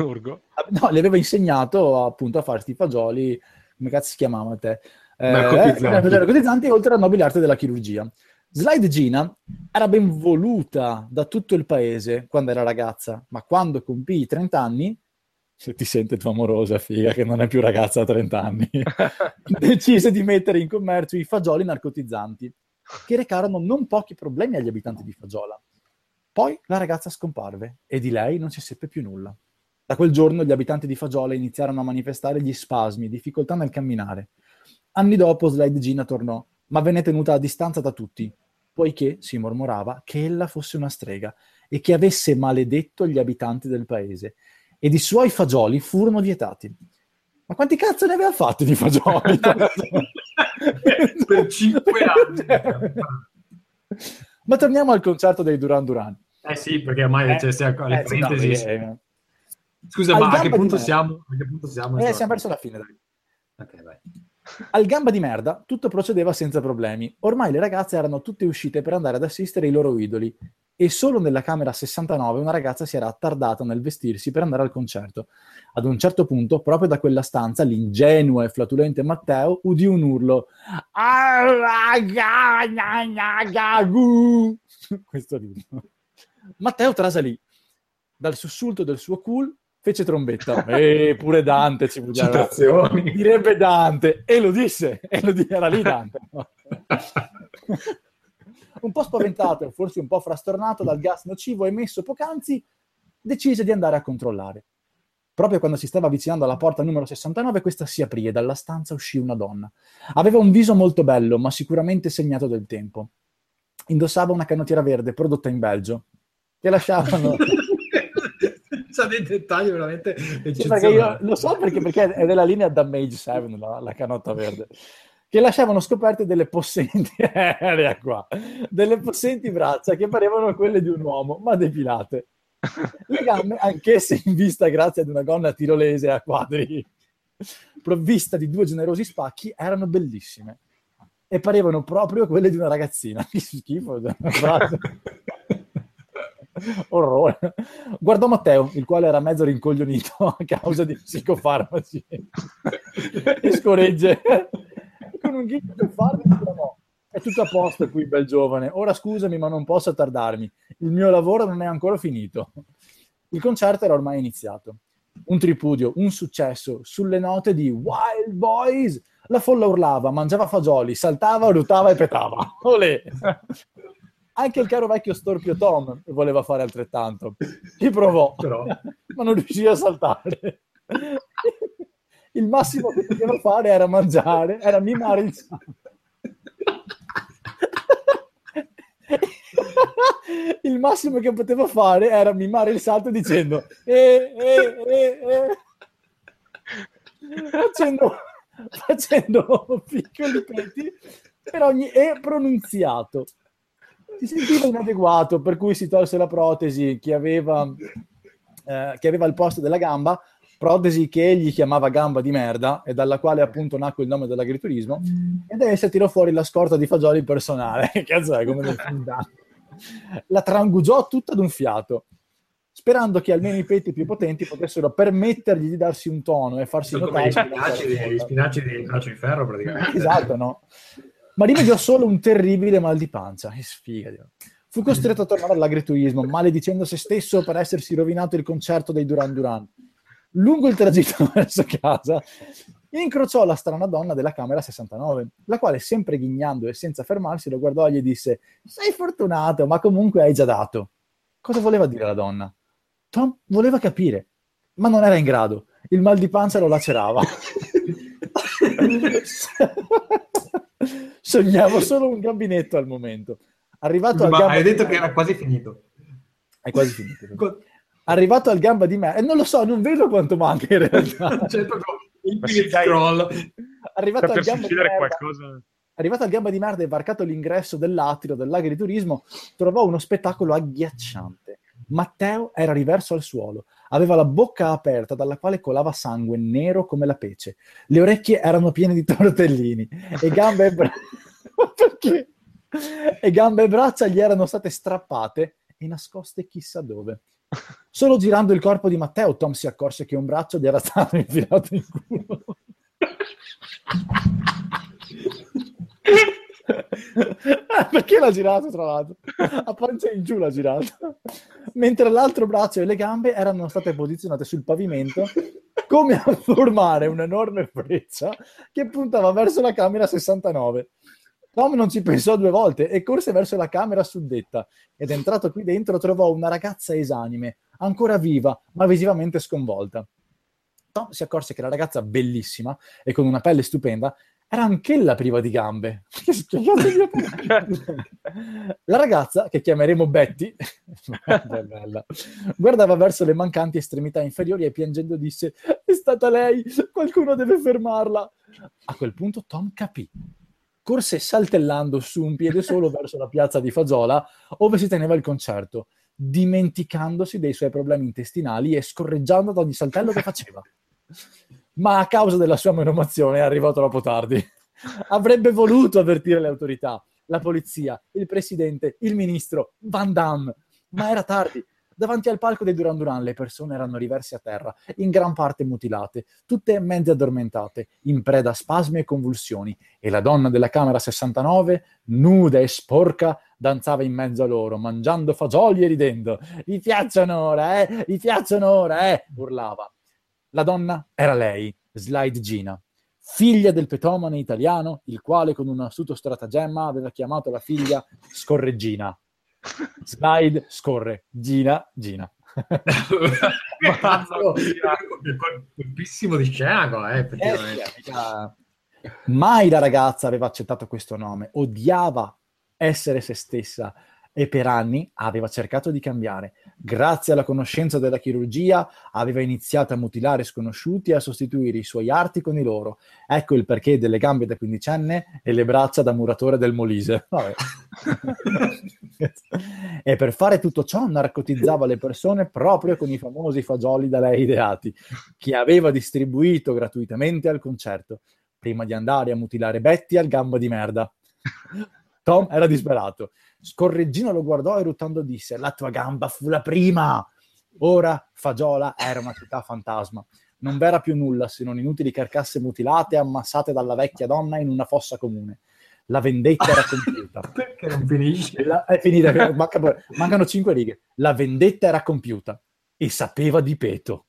no, le aveva insegnato appunto a fare sti fagioli, come cazzo si chiamava te? Narcotizzanti, oltre alla nobile arte della chirurgia. Slidegina era ben voluta da tutto il paese quando era ragazza, ma quando compì i 30 anni, se ti sente tua amorosa, figa, che non è più ragazza da 30 anni, decise di mettere in commercio i fagioli narcotizzanti, che recarono non pochi problemi agli abitanti di Fagiola. Poi la ragazza scomparve e di lei non si seppe più nulla. Da quel giorno gli abitanti di Fagiola iniziarono a manifestare gli spasmi, difficoltà nel camminare. Anni dopo Slidegina tornò, ma venne tenuta a distanza da tutti, poiché si mormorava che ella fosse una strega e che avesse maledetto gli abitanti del paese, ed i suoi fagioli furono vietati. Ma quanti cazzo ne aveva fatti di fagioli? Per 5 anni. Ma torniamo al concerto dei Duran Duran. Sì, perché ormai le parentesi. No, scusa, ma a che punto siamo? Siamo verso la fine, dai. Ok, vai. Al Gamba di Merda tutto procedeva senza problemi. Ormai le ragazze erano tutte uscite per andare ad assistere i loro idoli e solo nella camera 69 una ragazza si era attardata nel vestirsi per andare al concerto. Ad un certo punto, proprio da quella stanza, l'ingenuo e flatulente Matteo udì un urlo. Questo urlo. Matteo trasalì. Dal sussulto del suo fece trombetta. E pure Dante ci bugiava. Direbbe Dante, e lo disse, era lì Dante. No? Un po' spaventato, forse un po' frastornato dal gas nocivo emesso poc'anzi, decise di andare a controllare. Proprio quando si stava avvicinando alla porta numero 69, questa si aprì e dalla stanza uscì una donna. Aveva un viso molto bello, ma sicuramente segnato del tempo. Indossava una canottiera verde prodotta in Belgio, che lasciavano... C'ha dei dettagli veramente eccezionali. Io lo so perché è della linea Damage 7, la canotta verde, che lasciavano scoperte delle possenti braccia che parevano quelle di un uomo, ma depilate. Le gambe, anch'esse in vista grazie ad una gonna tirolese a quadri, provvista di due generosi spacchi, erano bellissime e parevano proprio quelle di una ragazzina. Che schifo, orrore. Guardò Matteo, il quale era mezzo rincoglionito a causa di psicofarmaci, e scorregge con un ghigno di farmaco. È tutto a posto qui, bel giovane. Ora scusami, ma non posso attardarmi. Il mio lavoro non è ancora finito. Il concerto era ormai iniziato. Un tripudio, un successo, sulle note di Wild Boys. La folla urlava, mangiava fagioli, saltava, ruttava e petava. Olè! Anche il caro vecchio storpio Tom voleva fare altrettanto. Ci provò, però... ma non riuscì a saltare. Il massimo che poteva fare era mangiare, era mimare il sangue. Il massimo che poteva fare era mimare il salto dicendo facendo piccoli peti per ogni e pronunziato. Si sentiva inadeguato, per cui si tolse la protesi che aveva al posto della gamba, protesi che egli chiamava gamba di merda e dalla quale appunto nacque il nome dell'agriturismo, e da essa tirò fuori la scorta di fagioli personale. Cazzo è, come la trangugiò tutta ad un fiato, sperando che almeno i peti più potenti potessero permettergli di darsi un tono e farsi notare. Gli spinaci di braccio di ferro praticamente. Esatto, no? Ma rimediò solo un terribile mal di pancia. Che sfiga, Dio. Fu costretto a tornare all'agriturismo, maledicendo se stesso per essersi rovinato il concerto dei Duran Duran. Lungo il tragitto verso casa incrociò la strana donna della camera 69, la quale, sempre ghignando e senza fermarsi, lo guardò e gli disse: sei fortunato, ma comunque hai già dato. Cosa voleva dire la donna? Tom voleva capire, ma non era in grado. Il mal di pancia lo lacerava. Sognavo solo un gambinetto al momento. Arrivato al gamba, hai detto che era quasi finito. È quasi finito. Arrivato al gamba di me, non lo so, non vedo quanto manca in realtà. Certo, scroll. Arrivato al gamba di merda, e varcato l'ingresso dell'atrio dell'agriturismo, trovò uno spettacolo agghiacciante. Matteo era riverso al suolo, aveva la bocca aperta dalla quale colava sangue nero come la pece, le orecchie erano piene di tortellini e gambe e, e gambe e braccia gli erano state strappate e nascoste chissà dove. Solo girando il corpo di Matteo, Tom si accorse che un braccio gli era stato infilato in culo. Perché l'ha girato, tra l'altro? A pancia in giù l'ha girato. Mentre l'altro braccio e le gambe erano state posizionate sul pavimento come a formare un'enorme freccia che puntava verso la camera 69. Tom non ci pensò due volte e corse verso la camera suddetta, ed entrato qui dentro trovò una ragazza esanime, ancora viva, ma visivamente sconvolta. Tom si accorse che la ragazza, bellissima e con una pelle stupenda, era anch'ella priva di gambe. La ragazza, che chiameremo Betty, guardava verso le mancanti estremità inferiori e piangendo disse: è stata lei, qualcuno deve fermarla. A quel punto Tom capì. Corse saltellando su un piede solo verso la piazza di Fagiola, dove si teneva il concerto, dimenticandosi dei suoi problemi intestinali e scorreggiando ad ogni saltello che faceva. Ma a causa della sua menomazione arrivò troppo tardi. Avrebbe voluto avvertire le autorità, la polizia, il presidente, il ministro, Van Damme, ma era tardi. Davanti al palco dei Duran Duran le persone erano riverse a terra, in gran parte mutilate, tutte mezze addormentate, in preda a spasmi e convulsioni, e la donna della camera 69, nuda e sporca, danzava in mezzo a loro, mangiando fagioli e ridendo. «Vi piacciono ora, eh? Vi piacciono ora, eh?» urlava. La donna era lei, Slidegina, figlia del petomane italiano, il quale con un astuto stratagemma aveva chiamato la figlia Scorreggina. Slide, scorre, Gina, Gina. Colpissimo di scena, mai la ragazza aveva accettato questo nome, odiava essere se stessa e per anni aveva cercato di cambiare. Grazie alla conoscenza della chirurgia aveva iniziato a mutilare sconosciuti e a sostituire i suoi arti con i loro. Ecco il perché delle gambe da quindicenne e le braccia da muratore del Molise. Vabbè. E per fare tutto ciò narcotizzava le persone proprio con i famosi fagioli da lei ideati, che aveva distribuito gratuitamente al concerto, prima di andare a mutilare Betty al Gamba di Merda. Tom era disperato. Scorreggino lo guardò e ruttando disse: «La tua gamba fu la prima!» Ora Fagiola era una città fantasma. Non v'era più nulla se non inutili carcasse mutilate ammassate dalla vecchia donna in una fossa comune. La vendetta era compiuta. Perché non finisce? È finita, mancano 5 righe. La vendetta era compiuta e sapeva di peto.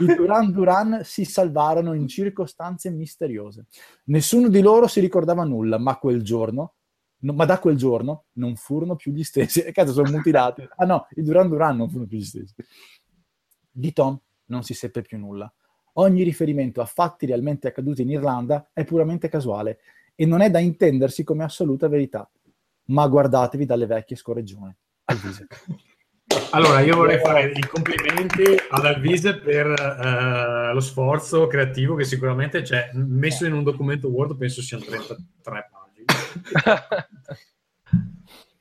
I Duran Duran si salvarono in circostanze misteriose. Nessuno di loro si ricordava nulla, ma da quel giorno non furono più gli stessi. Cazzo, sono mutilati. Ah no, i Duran Duran non furono più gli stessi. Di Tom non si seppe più nulla. Ogni riferimento a fatti realmente accaduti in Irlanda è puramente casuale e non è da intendersi come assoluta verità. Ma guardatevi dalle vecchie scorreggione. Alvise. Allora, io vorrei fare i complimenti ad Alvise per lo sforzo creativo che sicuramente c'è. Messo in un documento Word penso siano 33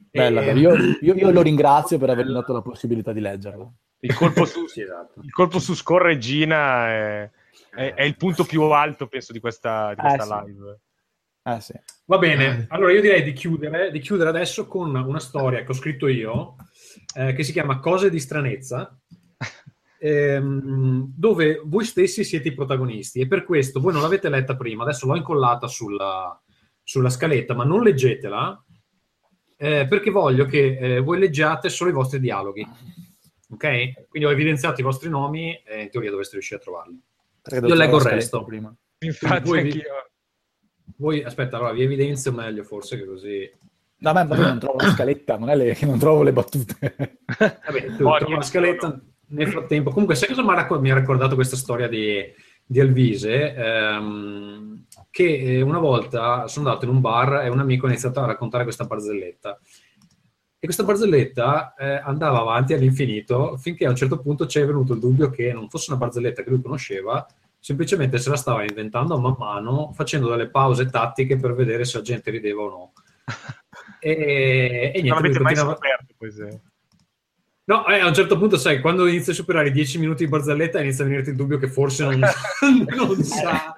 Bella, io lo ringrazio per avermi dato la possibilità di leggerlo. Il colpo su Scorreggina è il punto più alto penso di questa live. Sì. Va bene, allora io direi di chiudere adesso con una storia che ho scritto io che si chiama Cose di stranezza, dove voi stessi siete i protagonisti e per questo voi non l'avete letta prima. Adesso l'ho incollata sulla scaletta, ma non leggetela perché voglio che voi leggiate solo i vostri dialoghi, ok? Quindi ho evidenziato i vostri nomi e in teoria dovreste riuscire a trovarli. Io leggo il resto prima. Infatti voi aspetta, allora vi evidenzio meglio forse che così. No, ma io non trovo la scaletta, non è che non trovo le battute. Vabbè, trovo la scaletta nel frattempo. Comunque sai cosa mi ha raccontato questa storia di Alvise? Che una volta sono andato in un bar e un amico ha iniziato a raccontare questa barzelletta. E questa barzelletta andava avanti all'infinito finché a un certo punto ci è venuto il dubbio che non fosse una barzelletta che lui conosceva, semplicemente se la stava inventando man mano, facendo delle pause tattiche per vedere se la gente rideva o no. E niente, non avete mai scoperto così. No, a un certo punto, sai, quando inizia a superare i 10 minuti di barzelletta inizia a venirti il dubbio che forse non sa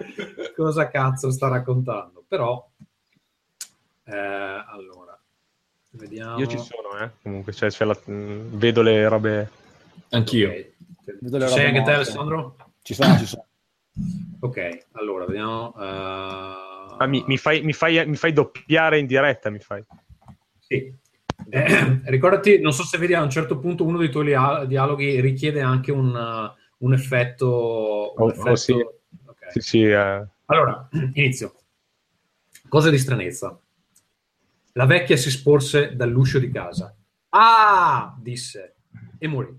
cosa cazzo sta raccontando. Però, allora, vediamo. Io ci sono, comunque, vedo le robe. Anch'io. Okay. Vedo le robe. Sei anche te, Alessandro? Ci sono. Ok, allora, vediamo. Mi fai doppiare in diretta, mi fai? Sì. Ricordati, non so se vedi a un certo punto uno dei tuoi dialoghi richiede anche un effetto. Un effetto. Sì. Okay. Sì. Allora, inizio. Cose di stranezza. La vecchia si sporse dall'uscio di casa. «Ah!» disse e morì.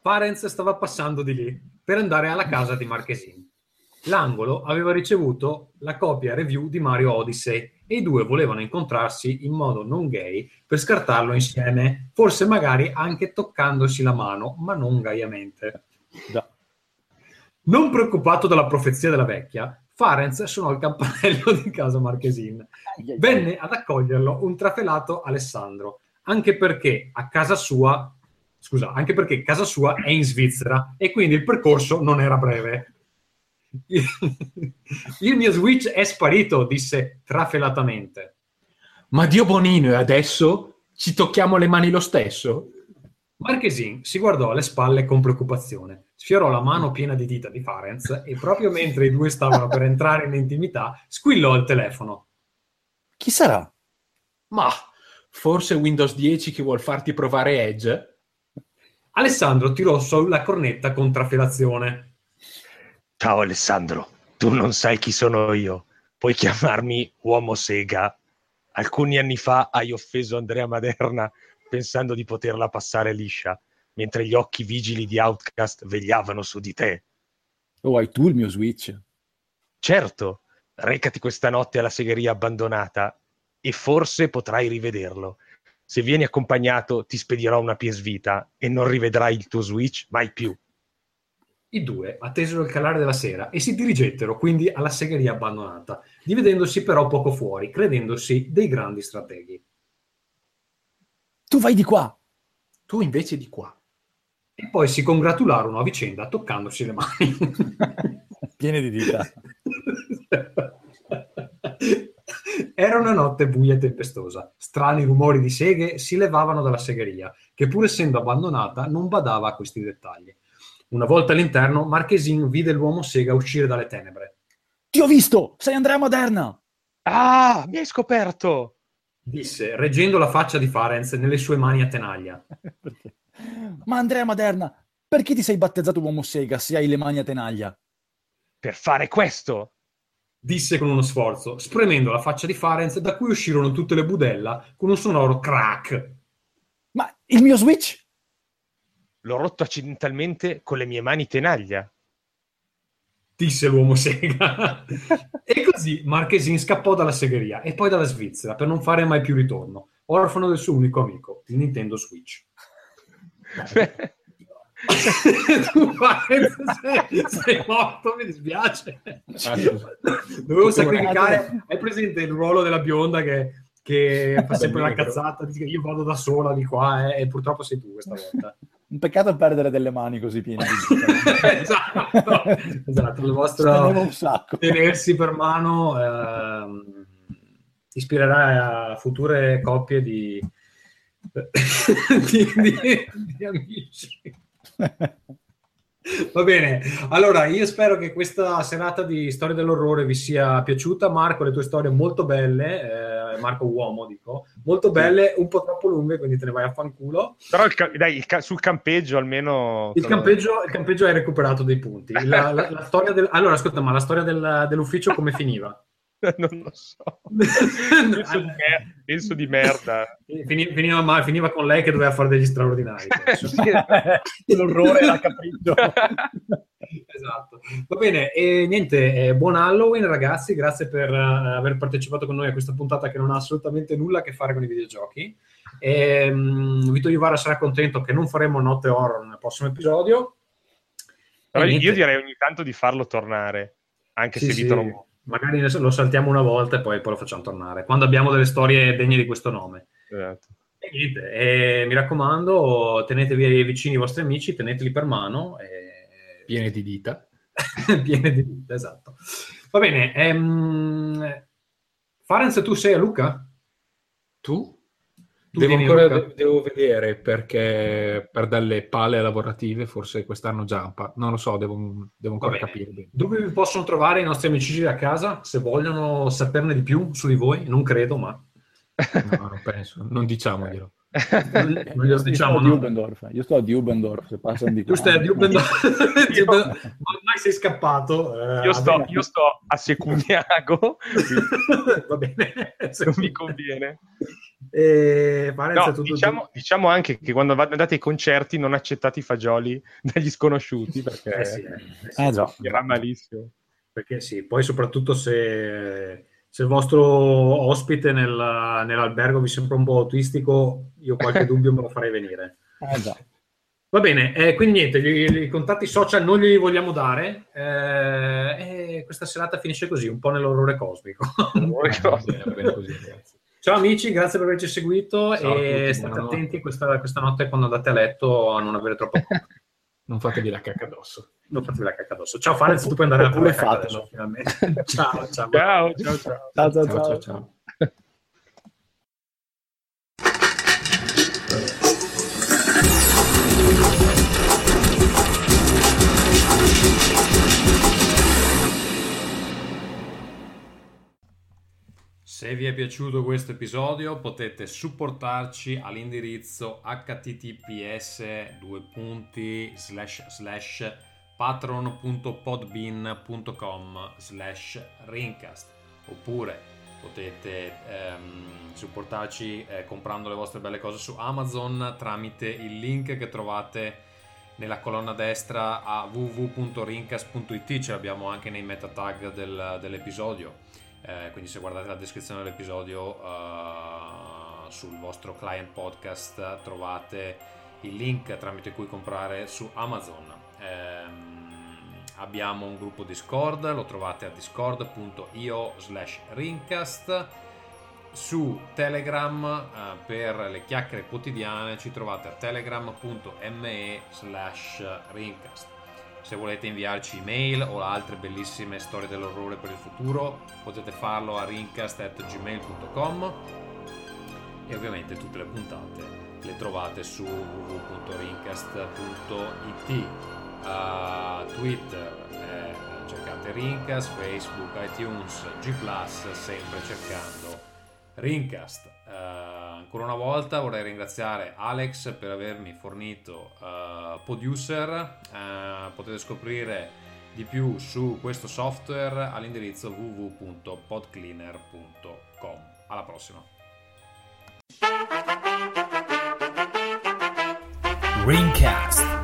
Farenz stava passando di lì per andare alla casa di Marchesin. L'angolo aveva ricevuto la copia review di Mario Odyssey e i due volevano incontrarsi in modo non gay per scartarlo insieme, forse magari anche toccandosi la mano, ma non gaiamente. Da. Non preoccupato dalla profezia della vecchia, Farenz suonò il campanello di casa Marchesin. Venne ad accoglierlo un trafelato Alessandro, anche perché casa sua è in Svizzera e quindi il percorso non era breve. «Il mio Switch è sparito», disse trafelatamente. «Ma Dio Bonino, e adesso? Ci tocchiamo le mani lo stesso?» Marchesin si guardò alle spalle con preoccupazione, sfiorò la mano piena di dita di Farenz e proprio mentre i due stavano per entrare in intimità, squillò il telefono. Chi sarà? Ma forse Windows 10 che vuol farti provare Edge? Alessandro tirò sulla cornetta con trafelazione. Ciao Alessandro, tu non sai chi sono io. Puoi chiamarmi Uomo Sega. Alcuni anni fa hai offeso Andrea Maderna pensando di poterla passare liscia, mentre gli occhi vigili di Outcast vegliavano su di te. Oh, hai tu il mio Switch? Certo, recati questa notte alla segheria abbandonata e forse potrai rivederlo. Se vieni accompagnato ti spedirò una PS Vita e non rivedrai il tuo Switch mai più. I due attesero il calare della sera e si dirigettero quindi alla segheria abbandonata, dividendosi però poco fuori, credendosi dei grandi strateghi. Tu vai di qua! Tu invece di qua! E poi si congratularono a vicenda toccandosi le mani. Piene di dita. Era una notte buia e tempestosa. Strani rumori di seghe si levavano dalla segheria, che pur essendo abbandonata non badava a questi dettagli. Una volta all'interno, Marchesin vide l'uomo sega uscire dalle tenebre. Ti ho visto! Sei Andrea Maderna! Ah, mi hai scoperto! Disse, reggendo la faccia di Farenz nelle sue mani a tenaglia. Ma Andrea Maderna, perché ti sei battezzato uomo sega se hai le mani a tenaglia? Per fare questo! Disse con uno sforzo, spremendo la faccia di Farenz da cui uscirono tutte le budella con un sonoro crack. Ma il mio Switch? L'ho rotto accidentalmente con le mie mani tenaglia, disse l'uomo sega. E così Marchesin scappò dalla segheria e poi dalla Svizzera per non fare mai più ritorno, orfano del suo unico amico, il Nintendo Switch. Tu sei morto, mi dispiace. Dovevo sacrificare. Hai presente il ruolo della bionda che fa sempre una cazzata, dice io vado da sola di qua e purtroppo sei tu questa volta. Un peccato perdere delle mani così piene di... Esatto, esatto, il vostro tenersi per mano ispirerà a future coppie di amici. Va bene, allora io spero che questa serata di storie dell'orrore vi sia piaciuta. Marco, le tue storie molto belle, Marco Uomo dico, molto belle, un po' troppo lunghe, quindi te ne vai a fanculo. Però sul campeggio almeno... Il campeggio hai recuperato dei punti. La storia del... Allora ascolta, ma la storia dell'ufficio come finiva? Non lo so. Penso di merda. Finiva con lei che doveva fare degli straordinari. L'orrore e la capriccio. Esatto. Va bene, e niente, buon Halloween ragazzi, grazie per aver partecipato con noi a questa puntata che non ha assolutamente nulla a che fare con i videogiochi. Vito Iuvara sarà contento che non faremo Notte Horror nel prossimo episodio. Però io direi ogni tanto di farlo tornare, anche sì, se Vito non muore. Magari lo saltiamo una volta e poi lo facciamo tornare, quando abbiamo delle storie degne di questo nome. Esatto. E niente, mi raccomando, tenetevi vicini i vostri amici, teneteli per mano. Piene di dita. Piene di dita, esatto. Va bene. Farenz, tu sei a Luca? Tu devo ancora Luca? Devo vedere, perché per dalle pale lavorative forse quest'anno giampa, non lo so, devo ancora capire bene. Dove vi possono trovare i nostri amici da casa se vogliono saperne di più su di voi? Non credo, ma no, non penso, non diciamoglielo. Io sto di Ubendorf. Io sto a Dübendorf, se passano di qua. Tu stai a Dübendorf. Ormai sei scappato. Io sto a Secuniago. Va bene, se non mi conviene. Diciamo anche che quando andate ai concerti non accettate i fagioli dagli sconosciuti, perché era malissimo. Perché sì, poi soprattutto se il vostro ospite nell'albergo vi sembra un po' autistico, io qualche dubbio me lo farei venire. Va bene, quindi niente, i contatti social non li vogliamo dare, e questa serata finisce così, un po' nell'orrore cosmico. Va bene così, ragazzi. Ciao amici, grazie per averci seguito. Ciao e state attenti questa notte quando andate a letto a non avere troppo paura. Non fatevi la cacca addosso. Ciao Farenz, tu puoi andare a pure fatelo finalmente. Ciao. Se vi è piaciuto questo episodio potete supportarci all'indirizzo https://patron.podbean.com/rincast oppure potete supportarci comprando le vostre belle cose su Amazon tramite il link che trovate nella colonna destra a www.rincast.it. ce l'abbiamo anche nei meta tag dell'episodio, quindi se guardate la descrizione dell'episodio sul vostro client podcast trovate il link tramite cui comprare su Amazon. Abbiamo un gruppo Discord, lo trovate a discord.io/rincast. Su Telegram per le chiacchiere quotidiane ci trovate a telegram.me/rincast. Se volete inviarci email o altre bellissime storie dell'orrore per il futuro potete farlo a rincast@gmail.com e ovviamente tutte le puntate le trovate su www.rincast.it. Twitter cercate Rincast, Facebook, iTunes, G+, sempre cercando Rincast. Ancora una volta vorrei ringraziare Alex per avermi fornito Producer. Potete scoprire di più su questo software all'indirizzo www.podcleaner.com. Alla prossima. Rincast.